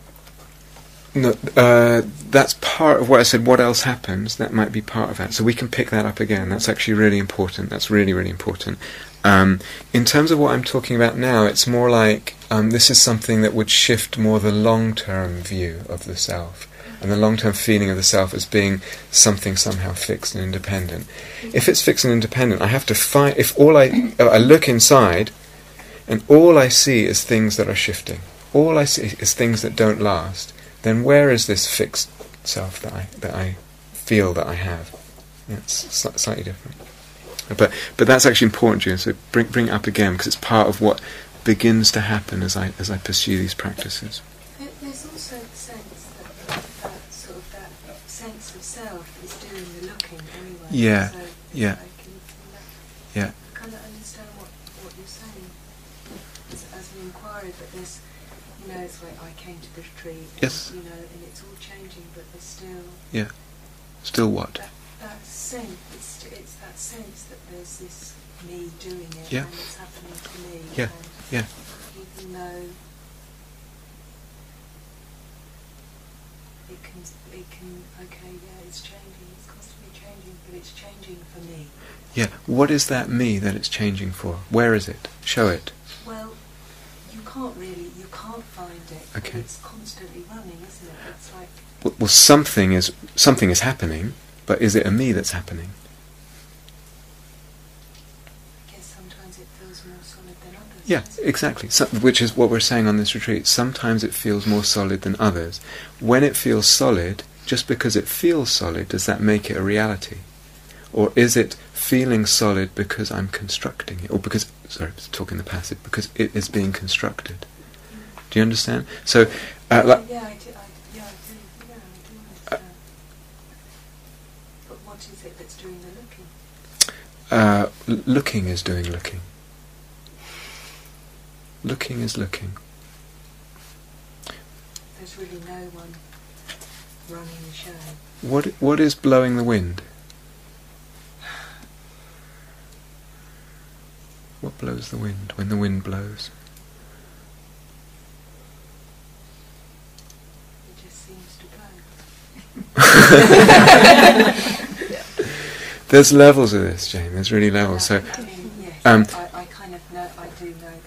no, uh, that's part of what I said. What else happens? That might be part of that. So we can pick that up again. That's actually really important. That's really really important. Um, in terms of what I'm talking about now, it's more like um, this is something that would shift more the long-term view of the self. And the long-term feeling of the self as being something somehow fixed and independent. If it's fixed and independent, I have to find. If all I uh, I look inside, and all I see is things that are shifting, all I see is things that don't last, then where is this fixed self that I that I feel that I have? Yeah, it's slightly different, but but that's actually important, Julian. So bring bring it up again because it's part of what begins to happen as I as I pursue these practices. There's also the sense that, that sort of that sense of self is doing the looking anyway. Yeah, so yeah, I can, yeah. I kind of understand what, what you're saying as, as an inquiry, but there's, you know, it's like I came to this tree, and, yes. you know, and it's all changing, but there's still... Yeah, still what? That, that sense, it's, it's that sense that there's this me doing it, yeah. and it's happening to me. Yeah, yeah. Even though... It can, it can, okay, yeah, it's changing, it's constantly changing, but it's changing for me. Yeah, what is that me that it's changing for? Where is it? Show it. Well, you can't really, you can't find it. Okay. It's constantly running, isn't it? It's like... Well, well something is, something is happening, but is it a me that's happening? I guess sometimes it feels more solid than others. Yeah, exactly, so, which is what we're saying on this retreat. Sometimes it feels more solid than others. When it feels solid, just because it feels solid, does that make it a reality? Or is it feeling solid because I'm constructing it? Or because, sorry, I'm talking the passive, because it is being constructed. Mm. Do you understand? So, uh, like... Yeah, I do, I, yeah, I do, yeah, I do understand. Uh, but what is it that's doing the looking? Uh, l- looking is doing looking. Looking is looking. There's really no one running the show. What what is blowing the wind? What blows the wind when the wind blows? It just seems to blow. There's levels of this, Jane. There's really levels. So, I mean, yes, um, I, I kind of know. I do know that.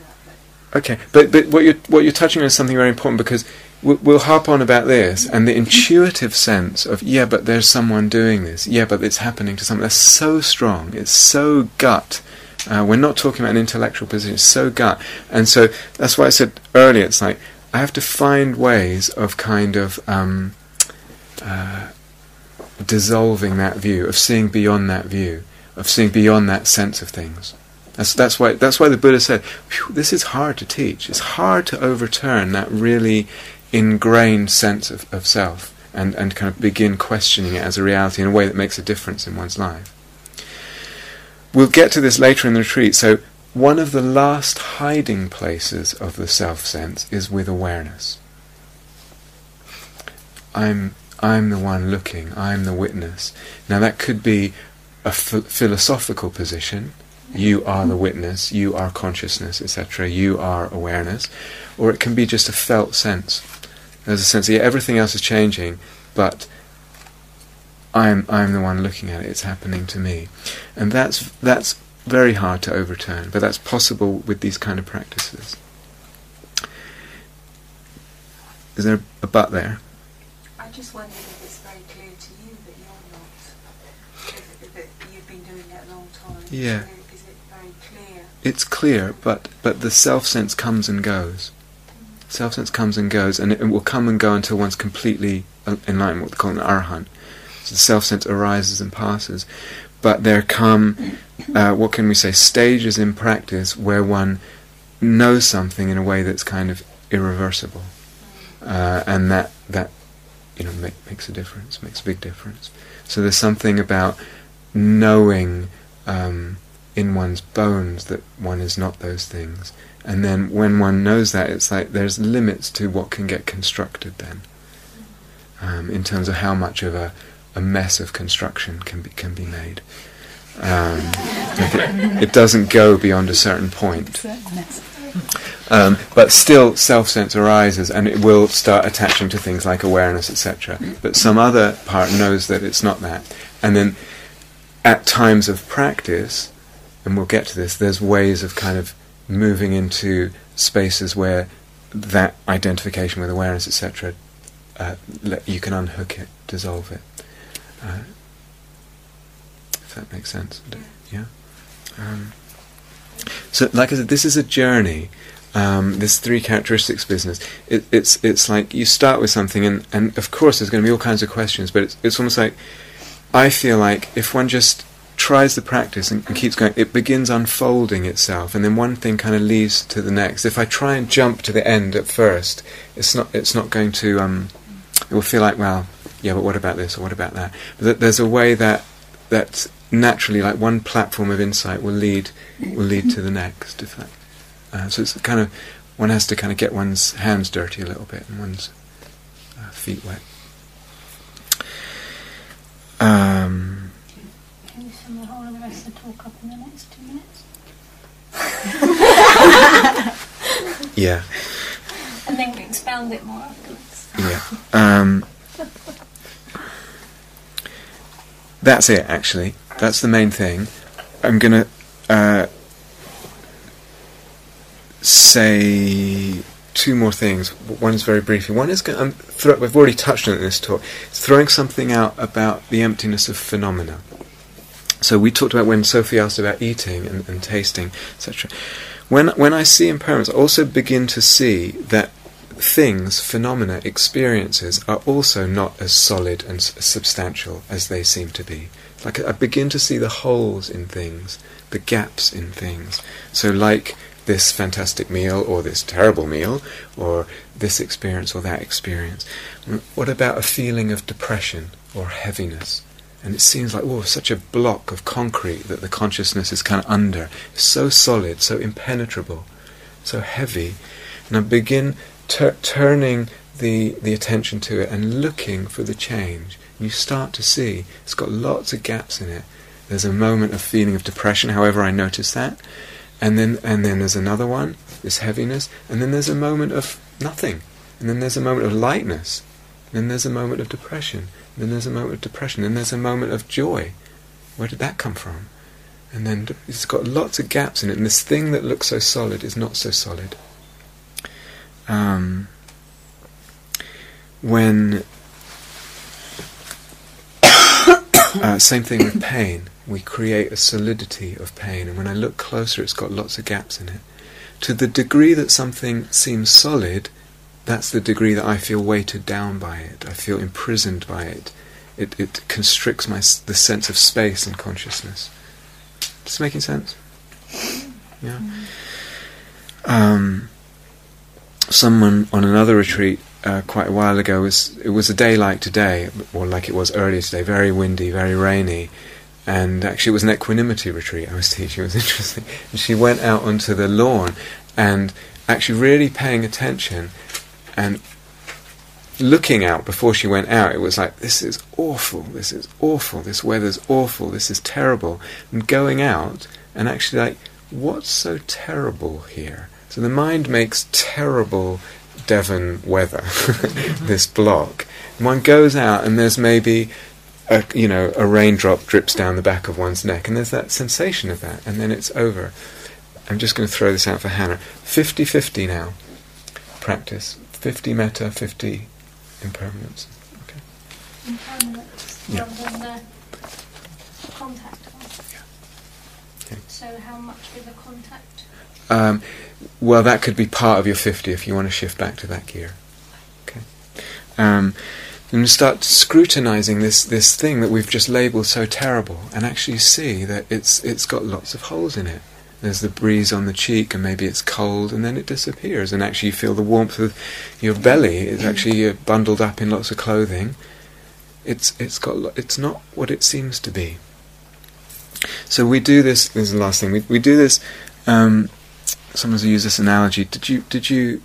Okay, but but what you're what you're touching on is something very important because we'll, we'll harp on about this and the intuitive sense of yeah, but there's someone doing this, yeah, but it's happening to someone. That's so strong. It's so gut. Uh, we're not talking about an intellectual position. It's so gut, and so that's why I said earlier. It's like I have to find ways of kind of um, uh, dissolving that view, of seeing beyond that view, of seeing beyond that sense of things. That's that's why that's why the Buddha said, this is hard to teach. It's hard to overturn that really ingrained sense of, of self and, and kind of begin questioning it as a reality in a way that makes a difference in one's life. We'll get to this later in the retreat. So one of the last hiding places of the self-sense is with awareness. I'm I'm the one looking. I'm the witness. Now that could be a ph- philosophical position, you are the witness, you are consciousness, et cetera, you are awareness, or it can be just a felt sense. There's a sense that yeah, everything else is changing, but I'm I'm the one looking at it, it's happening to me. And that's that's very hard to overturn, but that's possible with these kind of practices. Is there a but there? I just wondered if it's very clear to you that you're not, if, if it, you've been doing that a long time. Yeah. So is it very clear? It's clear, but, but the self-sense comes and goes. Mm. Self-sense comes and goes, and it, it will come and go until one's completely enlightened, what they call an arahant. So the self-sense arises and passes. But there come, uh, what can we say, stages in practice where one knows something in a way that's kind of irreversible. Uh, and that, that you know, make, makes a difference, makes a big difference. So there's something about knowing um, in one's bones that one is not those things. And then when one knows that, it's like there's limits to what can get constructed then, um, in terms of how much of a, a mess of construction can be, can be made. Um, it, it doesn't go beyond a certain point. Um, but still self-sense arises and it will start attaching to things like awareness, et cetera. But some other part knows that it's not that. And then at times of practice, and we'll get to this, there's ways of kind of moving into spaces where that identification with awareness, et cetera, uh, you can unhook it, dissolve it. Uh, if that makes sense. Yeah? Um, so, like I said, this is a journey. Um, this three characteristics business. It, it's it's like you start with something, and, and of course there's going to be all kinds of questions. But it's it's almost like I feel like if one just tries the practice and, and keeps going, it begins unfolding itself, and then one thing kind of leads to the next. If I try and jump to the end at first, it's not it's not going to. Um, it will feel like, well, yeah, but what about this or what about that? But there's a way that that's naturally, like one platform of insight will lead will lead to the next. If that. Uh, so it's kind of, one has to kind of get one's hands dirty a little bit and one's uh, feet wet. Um, Can you sum the whole of the rest of the talk up in the next two minutes? Yeah. And then we expound it more afterwards. Yeah. Um, that's it, actually. That's the main thing. I'm going to... Uh, say two more things. One is very briefly. One is, going, um, thro- we've already touched on it in this talk, it's throwing something out about the emptiness of phenomena. So we talked about when Sophie asked about eating and, and tasting, et cetera. When, when I see impairments, I also begin to see that things, phenomena, experiences are also not as solid and s- substantial as they seem to be. Like I begin to see the holes in things, the gaps in things. So like this fantastic meal, or this terrible meal, or this experience, or that experience. What about a feeling of depression or heaviness? And it seems like, oh, such a block of concrete that the consciousness is kind of under. So solid, so impenetrable, so heavy. And I begin ter- turning the, the attention to it and looking for the change. And you start to see it's got lots of gaps in it. There's a moment of feeling of depression, however I notice that. And then, and then there's another one, this heaviness, and then there's a moment of nothing, and then there's a moment of lightness, and then there's a moment of depression, and then there's a moment of depression, and then there's a moment of joy. Where did that come from? And then it's got lots of gaps in it, and this thing that looks so solid is not so solid. Um, when uh, same thing with pain. We create a solidity of pain, and when I look closer it's got lots of gaps in it. To the degree that something seems solid, that's the degree that I feel weighted down by it, I feel imprisoned by it. It, it constricts my the sense of space and consciousness. Is this making sense? Yeah. Um, someone on another retreat Uh, quite a while ago, was it was a day like today, or like it was earlier today, very windy, very rainy, and actually it was an equanimity retreat I was teaching, it was interesting, and she went out onto the lawn, and actually really paying attention, and looking out before she went out, it was like, this is awful, this is awful, this weather's awful, this is terrible. And going out and actually like, what's so terrible here? So the mind makes terrible Devon weather, this block. And one goes out and there's maybe a, you know, a raindrop drips down the back of one's neck, and there's that sensation of that, and then it's over. I'm just going to throw this out for Hannah. fifty-fifty now. Practice. fifty metta, fifty impermanence. Okay. Impermanence, yeah. Rather than the contact one. Yeah. Okay. So how much with the contact? Um, well, that could be part of your fifty if you want to shift back to that gear. Okay. Um, and we start scrutinizing this, this thing that we've just labeled so terrible, and actually see that it's it's got lots of holes in it. There's the breeze on the cheek, and maybe it's cold, and then it disappears, and actually you feel the warmth of your belly. It's actually you're bundled up in lots of clothing. It's it's got lo- it's not what it seems to be. So we do this. This is the last thing we we do this. Um, Sometimes I use this analogy. Did you did you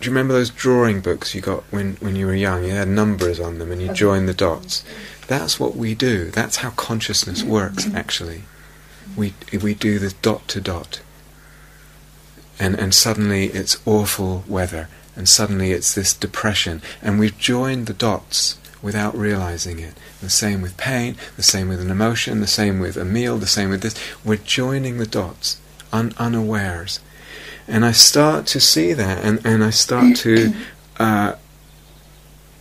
do you remember those drawing books you got when, when you were young? You had numbers on them and you joined the dots. That's what we do. That's how consciousness works. Actually, we we do this dot to dot. And and suddenly it's awful weather, and suddenly it's this depression, and we've joined the dots without realizing it. The same with pain. The same with an emotion. The same with a meal. The same with this. We're joining the dots. Un- unawares. And I start to see that, and, and I start to uh,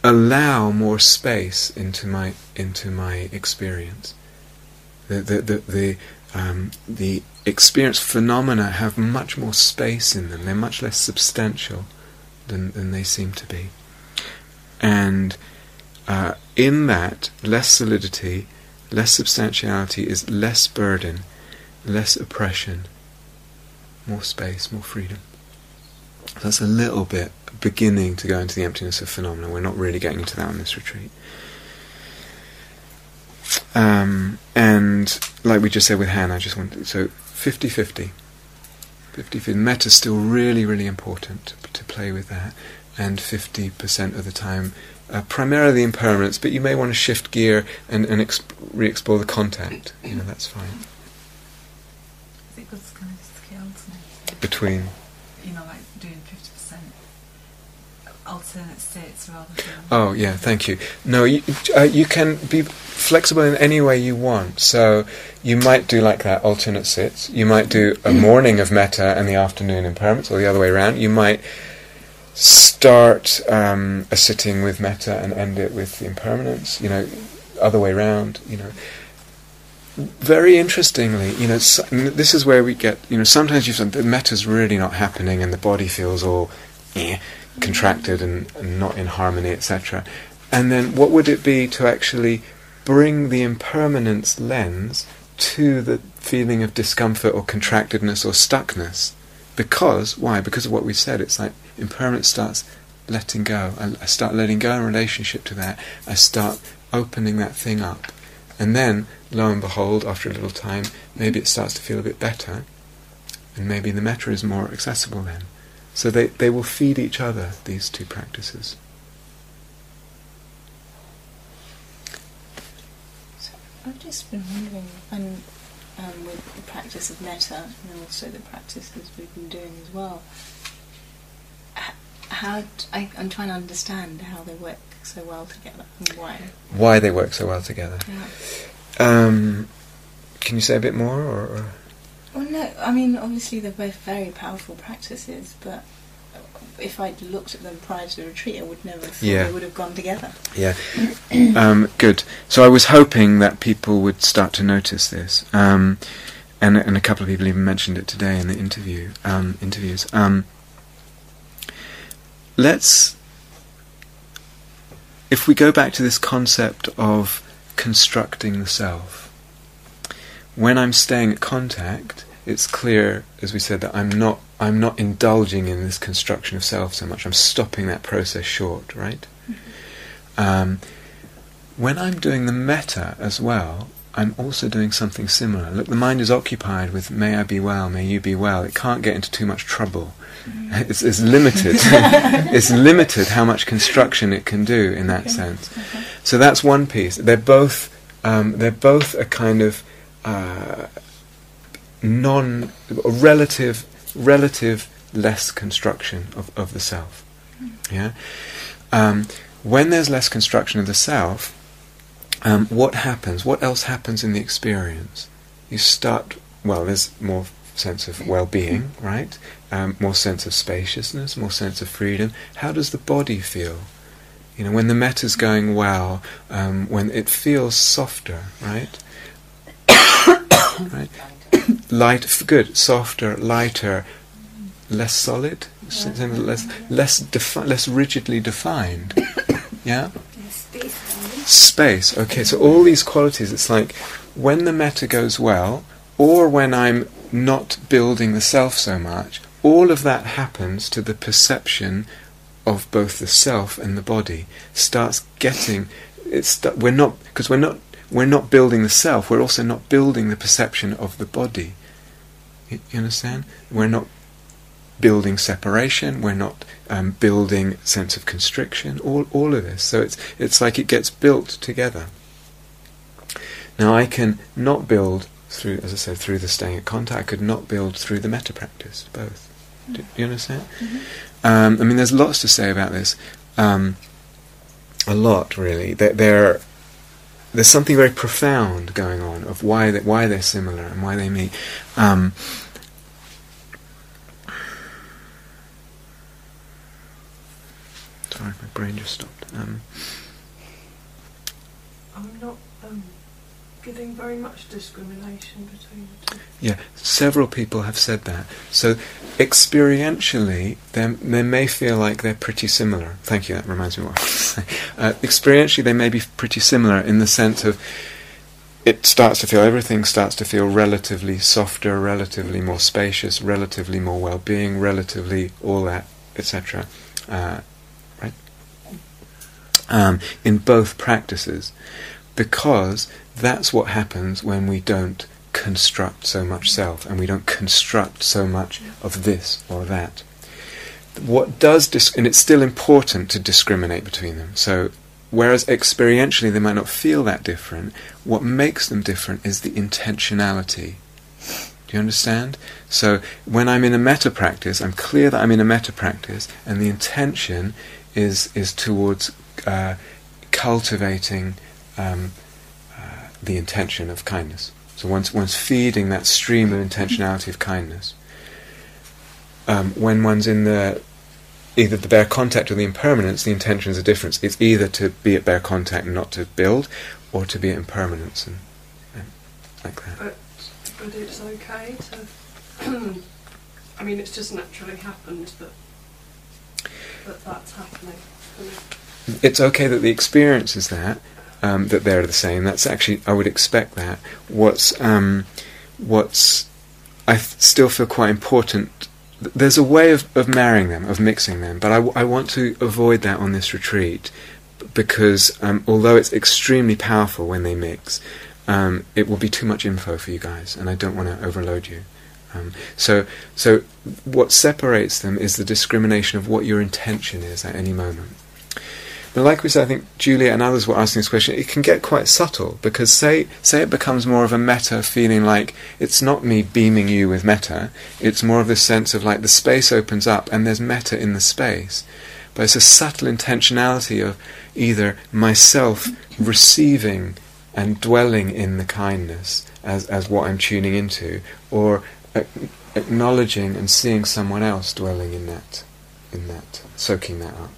allow more space into my into my experience. The the the the, um, the experience phenomena have much more space in them. They're much less substantial than than they seem to be. And uh, in that, less solidity, less substantiality is less burden, less oppression. More space, more freedom. That's a little bit beginning to go into the emptiness of phenomena. We're not really getting into that on this retreat. Um, and like we just said with Hannah, I just want to, so fifty-fifty. fifty-fifty. Meta's still really, really important to, to play with that. And fifty percent of the time, uh, primarily impermanence, but you may want to shift gear and, and exp- re-explore the contact. You know, that's fine. Between, you know, like doing fifty percent alternate states rather than. Oh yeah, thank you. No, you, uh, you can be flexible in any way you want. So you might do like that alternate sits. You might do a morning of metta and the afternoon impermanence, or the other way around. You might start um, a sitting with metta and end it with the impermanence. You know, other way around. You know. Very interestingly, you know, so, this is where we get, you know, sometimes you've said the meta's really not happening and the body feels all eh, contracted and, and not in harmony, et cetera. And then what would it be to actually bring the impermanence lens to the feeling of discomfort or contractedness or stuckness? Because, why? Because of what we said, it's like impermanence starts letting go. I, I start letting go in relationship to that. I start opening that thing up. And then, lo and behold, after a little time, maybe it starts to feel a bit better, and maybe the metta is more accessible then. So they, they will feed each other, these two practices. So I've just been wondering, and um, with the practice of metta, and also the practices we've been doing as well, how t- I, I'm trying to understand how they work so well together and why. Why they work so well together. Yeah. Um, can you say a bit more? Or? Well, no, I mean, obviously they're both very powerful practices, but if I'd looked at them prior to the retreat, I would never have thought yeah. they would have gone together. Yeah. um, good. So I was hoping that people would start to notice this. Um, and, and a couple of people even mentioned it today in the interview um, interviews. Um, let's... If we go back to this concept of constructing the self, when I'm staying at contact, it's clear, as we said, that I'm not I'm not indulging in this construction of self so much. I'm stopping that process short, right? Mm-hmm. Um, when I'm doing the metta as well, I'm also doing something similar. Look, the mind is occupied with may I be well, may you be well. It can't get into too much trouble. Mm. It's, it's limited. It's limited how much construction it can do in that okay. sense. Okay. So that's one piece. They're both um, they're both a kind of uh, non relative relative less construction of, of the self. Mm. Yeah. Um, when there's less construction of the self. Um, what happens? What else happens in the experience? You start, well, there's more sense of well-being, right? Um, more sense of spaciousness, more sense of freedom. How does the body feel? You know, when the meta's going well, um, when it feels softer, right? right? Light, good, softer, lighter, less solid, yeah. less less, defi- less rigidly defined. Yeah? Space, okay, so all these qualities, it's like when the metta goes well, or when I'm not building the self so much, all of that happens to the perception of both the self and the body. Starts getting, it's st- we're not, because we're not, we're not building the self, we're also not building the perception of the body. You, you understand? We're not building separation, we're not um, building sense of constriction, all all of this. So it's it's like it gets built together. Now I can not build through, as I said, through the staying at contact, I could not build through the metta practice, both. Do, do you understand? Mm-hmm. Um, I mean, there's lots to say about this. Um, a lot, really. There, there, there's something very profound going on of why that why they're similar and why they meet. Um, Sorry, my brain just stopped. Um. I'm not um, giving very much discrimination between the two. Yeah, several people have said that. So, experientially, they may feel like they're pretty similar. Thank you, that reminds me what I was saying. Uh, experientially, they may be pretty similar in the sense of it starts to feel, everything starts to feel relatively softer, relatively more spacious, relatively more well-being, relatively all that, et cetera. Uh, Um, in both practices, because that's what happens when we don't construct so much self and we don't construct so much of this or that. What does dis- and it's still important to discriminate between them. So, whereas experientially they might not feel that different, what makes them different is the intentionality. Do you understand? So, when I'm in a metta practice, I'm clear that I'm in a metta practice, and the intention is is towards Uh, cultivating um, uh, the intention of kindness. So one's, one's feeding that stream of intentionality of kindness. Um, when one's in the either the bare contact or the impermanence, the intentions are different. It's either to be at bare contact and not to build, or to be at impermanence and, and like that. But, but it's okay to... I mean, it's just naturally happened that, that that's happening. It's okay that the experience is that, um, that they're the same. That's actually, I would expect that. What's, um, what's, I f- still feel quite important. There's a way of, of marrying them, of mixing them, but I, w- I want to avoid that on this retreat because um, although it's extremely powerful when they mix, um, it will be too much info for you guys, and I don't want to overload you. Um, so, so what separates them is the discrimination of what your intention is at any moment. But like we said, I think Julia and others were asking this question, it can get quite subtle, because say say it becomes more of a metta feeling, like it's not me beaming you with metta, it's more of this sense of like the space opens up and there's metta in the space. But it's a subtle intentionality of either myself receiving and dwelling in the kindness as, as what I'm tuning into, or a- acknowledging and seeing someone else dwelling in that, in that, soaking that up.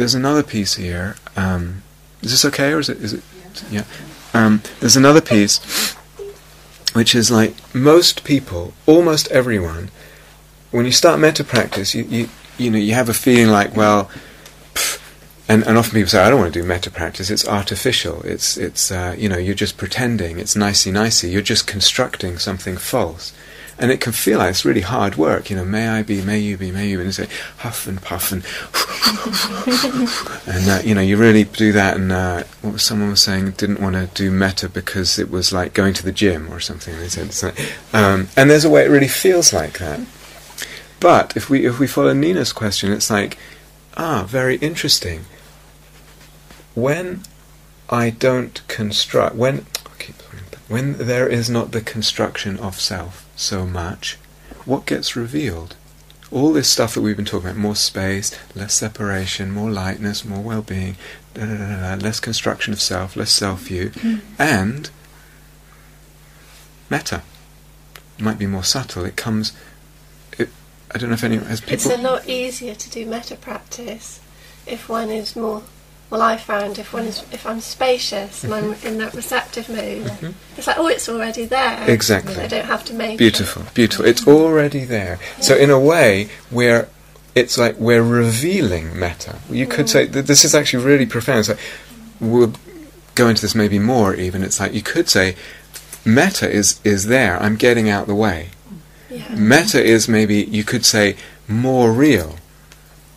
There's another piece here. Um, is this okay, or is it? Is it? Yeah. yeah. Um, there's another piece, which is like most people, almost everyone, when you start metta practice, you you, you know you have a feeling like, well, pff, and and often people say, I don't want to do metta practice. It's artificial. It's it's uh, you know you're just pretending. It's nicey nicey. You're just constructing something false. And it can feel like it's really hard work, you know, may I be, may you be, may you, and you say, huff and puff and, and uh, you know, you really do that, and uh, what was someone was saying, didn't want to do metta because it was like going to the gym or something, they said, so, um, and there's a way it really feels like that. But if we if we follow Nina's question, it's like, ah, very interesting. When I don't construct, when when there is not the construction of self so much, what gets revealed? All this stuff that we've been talking about, more space, less separation, more lightness, more well-being, da, da, da, da, less construction of self, less self-view, mm. and metta. It might be more subtle. It comes... It, I don't know if anyone has people... It's a lot easier to do metta practice if one is more... Well, I found if one is, if I'm spacious and I'm in that receptive mood, mm-hmm. it's like, oh, it's already there. Exactly. I don't have to make beautiful, it. Beautiful, beautiful. It's already there. Yeah. So in a way, we're, it's like we're revealing metta. You mm. could say, th- this is actually really profound. It's like, we'll go into this maybe more even. It's like, you could say, metta is, is there, I'm getting out the way. Yeah. Metta is maybe, you could say, more real.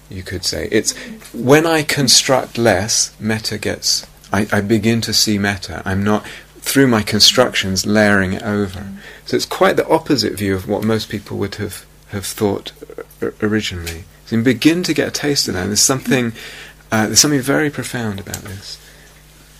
You could say it's when I construct less, metta gets. I, I begin to see metta. I'm not through my constructions layering it over. Mm. So it's quite the opposite view of what most people would have, have thought originally. So you begin to get a taste of that. There's something uh, there's something very profound about this.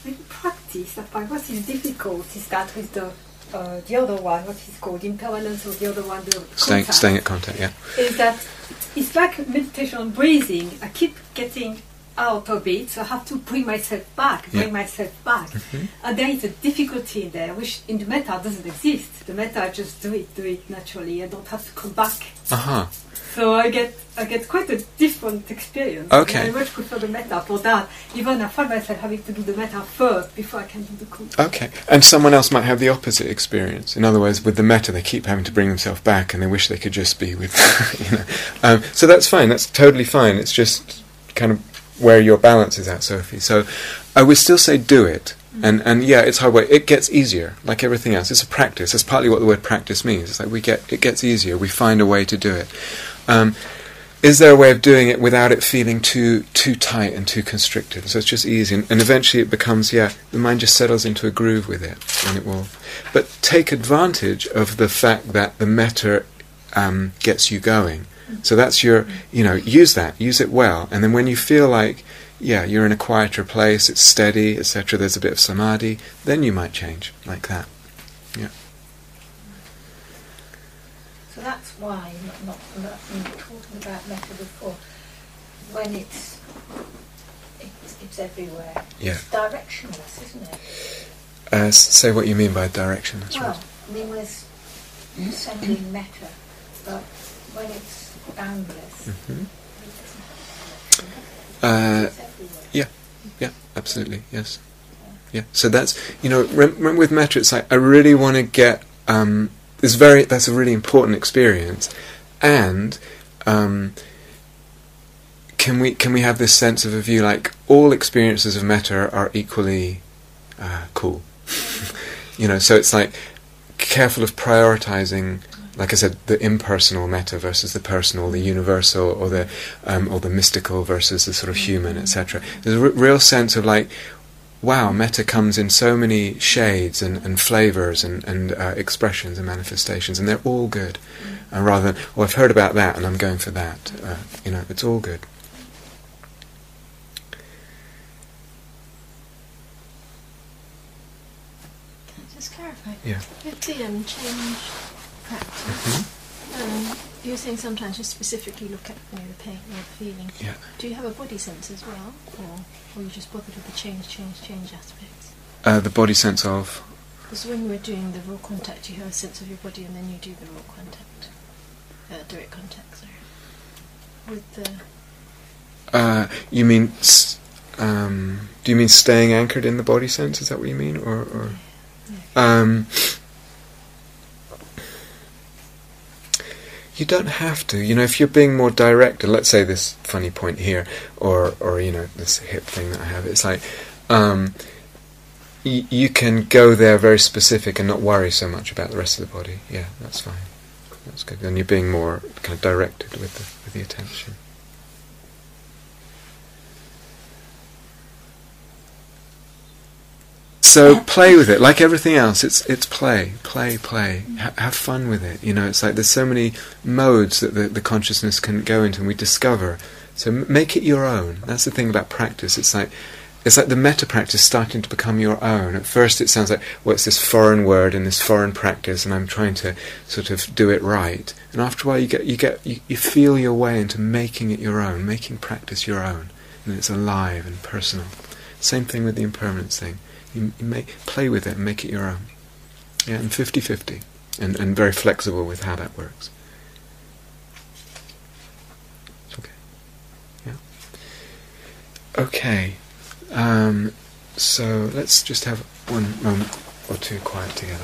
With practice, what is difficult is that with the uh, the other one, what is called impermanence, or the other one, the staying contact, staying at contact. Yeah, is that. It's like meditation on breathing. I keep getting out of it, so I have to bring myself back, bring yeah. myself back. Mm-hmm. And there is a difficulty in there, which in the metta doesn't exist. The metta, I just do it, do it naturally. I don't have to come back. Uh-huh. So I get I get quite a different experience. Okay. And I much prefer the metta for that. Even I find myself having to do the metta first before I can do the cool. Okay. And someone else might have the opposite experience. In other words, with the metta, they keep having to bring themselves back, and they wish they could just be with, you know. Um, so that's fine. That's totally fine. It's just kind of where your balance is at, Sophie. So I would still say do it. Mm-hmm. And and yeah, it's hard work. It gets easier, like everything else. It's a practice. That's partly what the word practice means. It's like we get it gets easier. We find a way to do it. Um, is there a way of doing it without it feeling too too tight and too constricted? So it's just easy, and, and eventually it becomes yeah, the mind just settles into a groove with it, and it will. But take advantage of the fact that the metta um, gets you going. So that's your, you know, use that, use it well, and then when you feel like yeah, you're in a quieter place, it's steady, et cetera. There's a bit of samadhi, then you might change like that. Yeah. So that's why, not, not, not we were talking about metta before, when it's, it's, it's everywhere, yeah. It's directionless, isn't it? Uh, say what you mean by directionless. Well, right. There was sending metta, but when it's boundless, mm-hmm. it doesn't happen. Uh, yeah, yeah, absolutely, yes. Yeah, so that's, you know, remember with metta, it's like, I really want to get... Um, It's very. That's a really important experience, and um, can we can we have this sense of a view like all experiences of metta are equally uh, cool, you know? So it's like careful of prioritizing, like I said, the impersonal metta versus the personal, the universal, or the um, or the mystical versus the sort of human, et cetera. There's a r- real sense of like. Wow, metta comes in so many shades and, and flavours and, and uh, expressions and manifestations, and they're all good. Mm. Uh, rather than, well, I've heard about that and I'm going for that. Uh, you know, it's all good. Can I just clarify? Yeah. With the um, change practice, mm-hmm. um, you're saying sometimes you specifically look at you know, the pain or the feeling. Yeah. Do you have a body sense as well, or, or are you just bothered with the change, change, change aspects? Uh, the body sense of? Because when we're doing the raw contact, you have a sense of your body, and then you do the raw contact, uh, direct contact. Sorry. With the. Uh, you mean? Um, do you mean staying anchored in the body sense? Is that what you mean, or? or yeah. Yeah. Um, You don't have to, you know, if you're being more direct, let's say this funny point here, or, or you know, this hip thing that I have, it's like, um, y- you can go there very specific and not worry so much about the rest of the body. Yeah, that's fine. That's good. And you're being more kind of directed with the, with the attention. So play with it, like everything else. It's it's play, play, play. Ha- have fun with it. You know, it's like there's so many modes that the, the consciousness can go into, and we discover. So m- make it your own. That's the thing about practice. It's like it's like the metta practice starting to become your own. At first, it sounds like, well, it's this foreign word and this foreign practice, and I'm trying to sort of do it right. And after a while, you get you get you, you feel your way into making it your own, making practice your own, and it's alive and personal. Same thing with the impermanence thing. You, you may play with it and make it your own. Yeah, and fifty-fifty. And, and very flexible with how that works. It's okay. Yeah. Okay. Um, so let's just have one moment or two quiet together.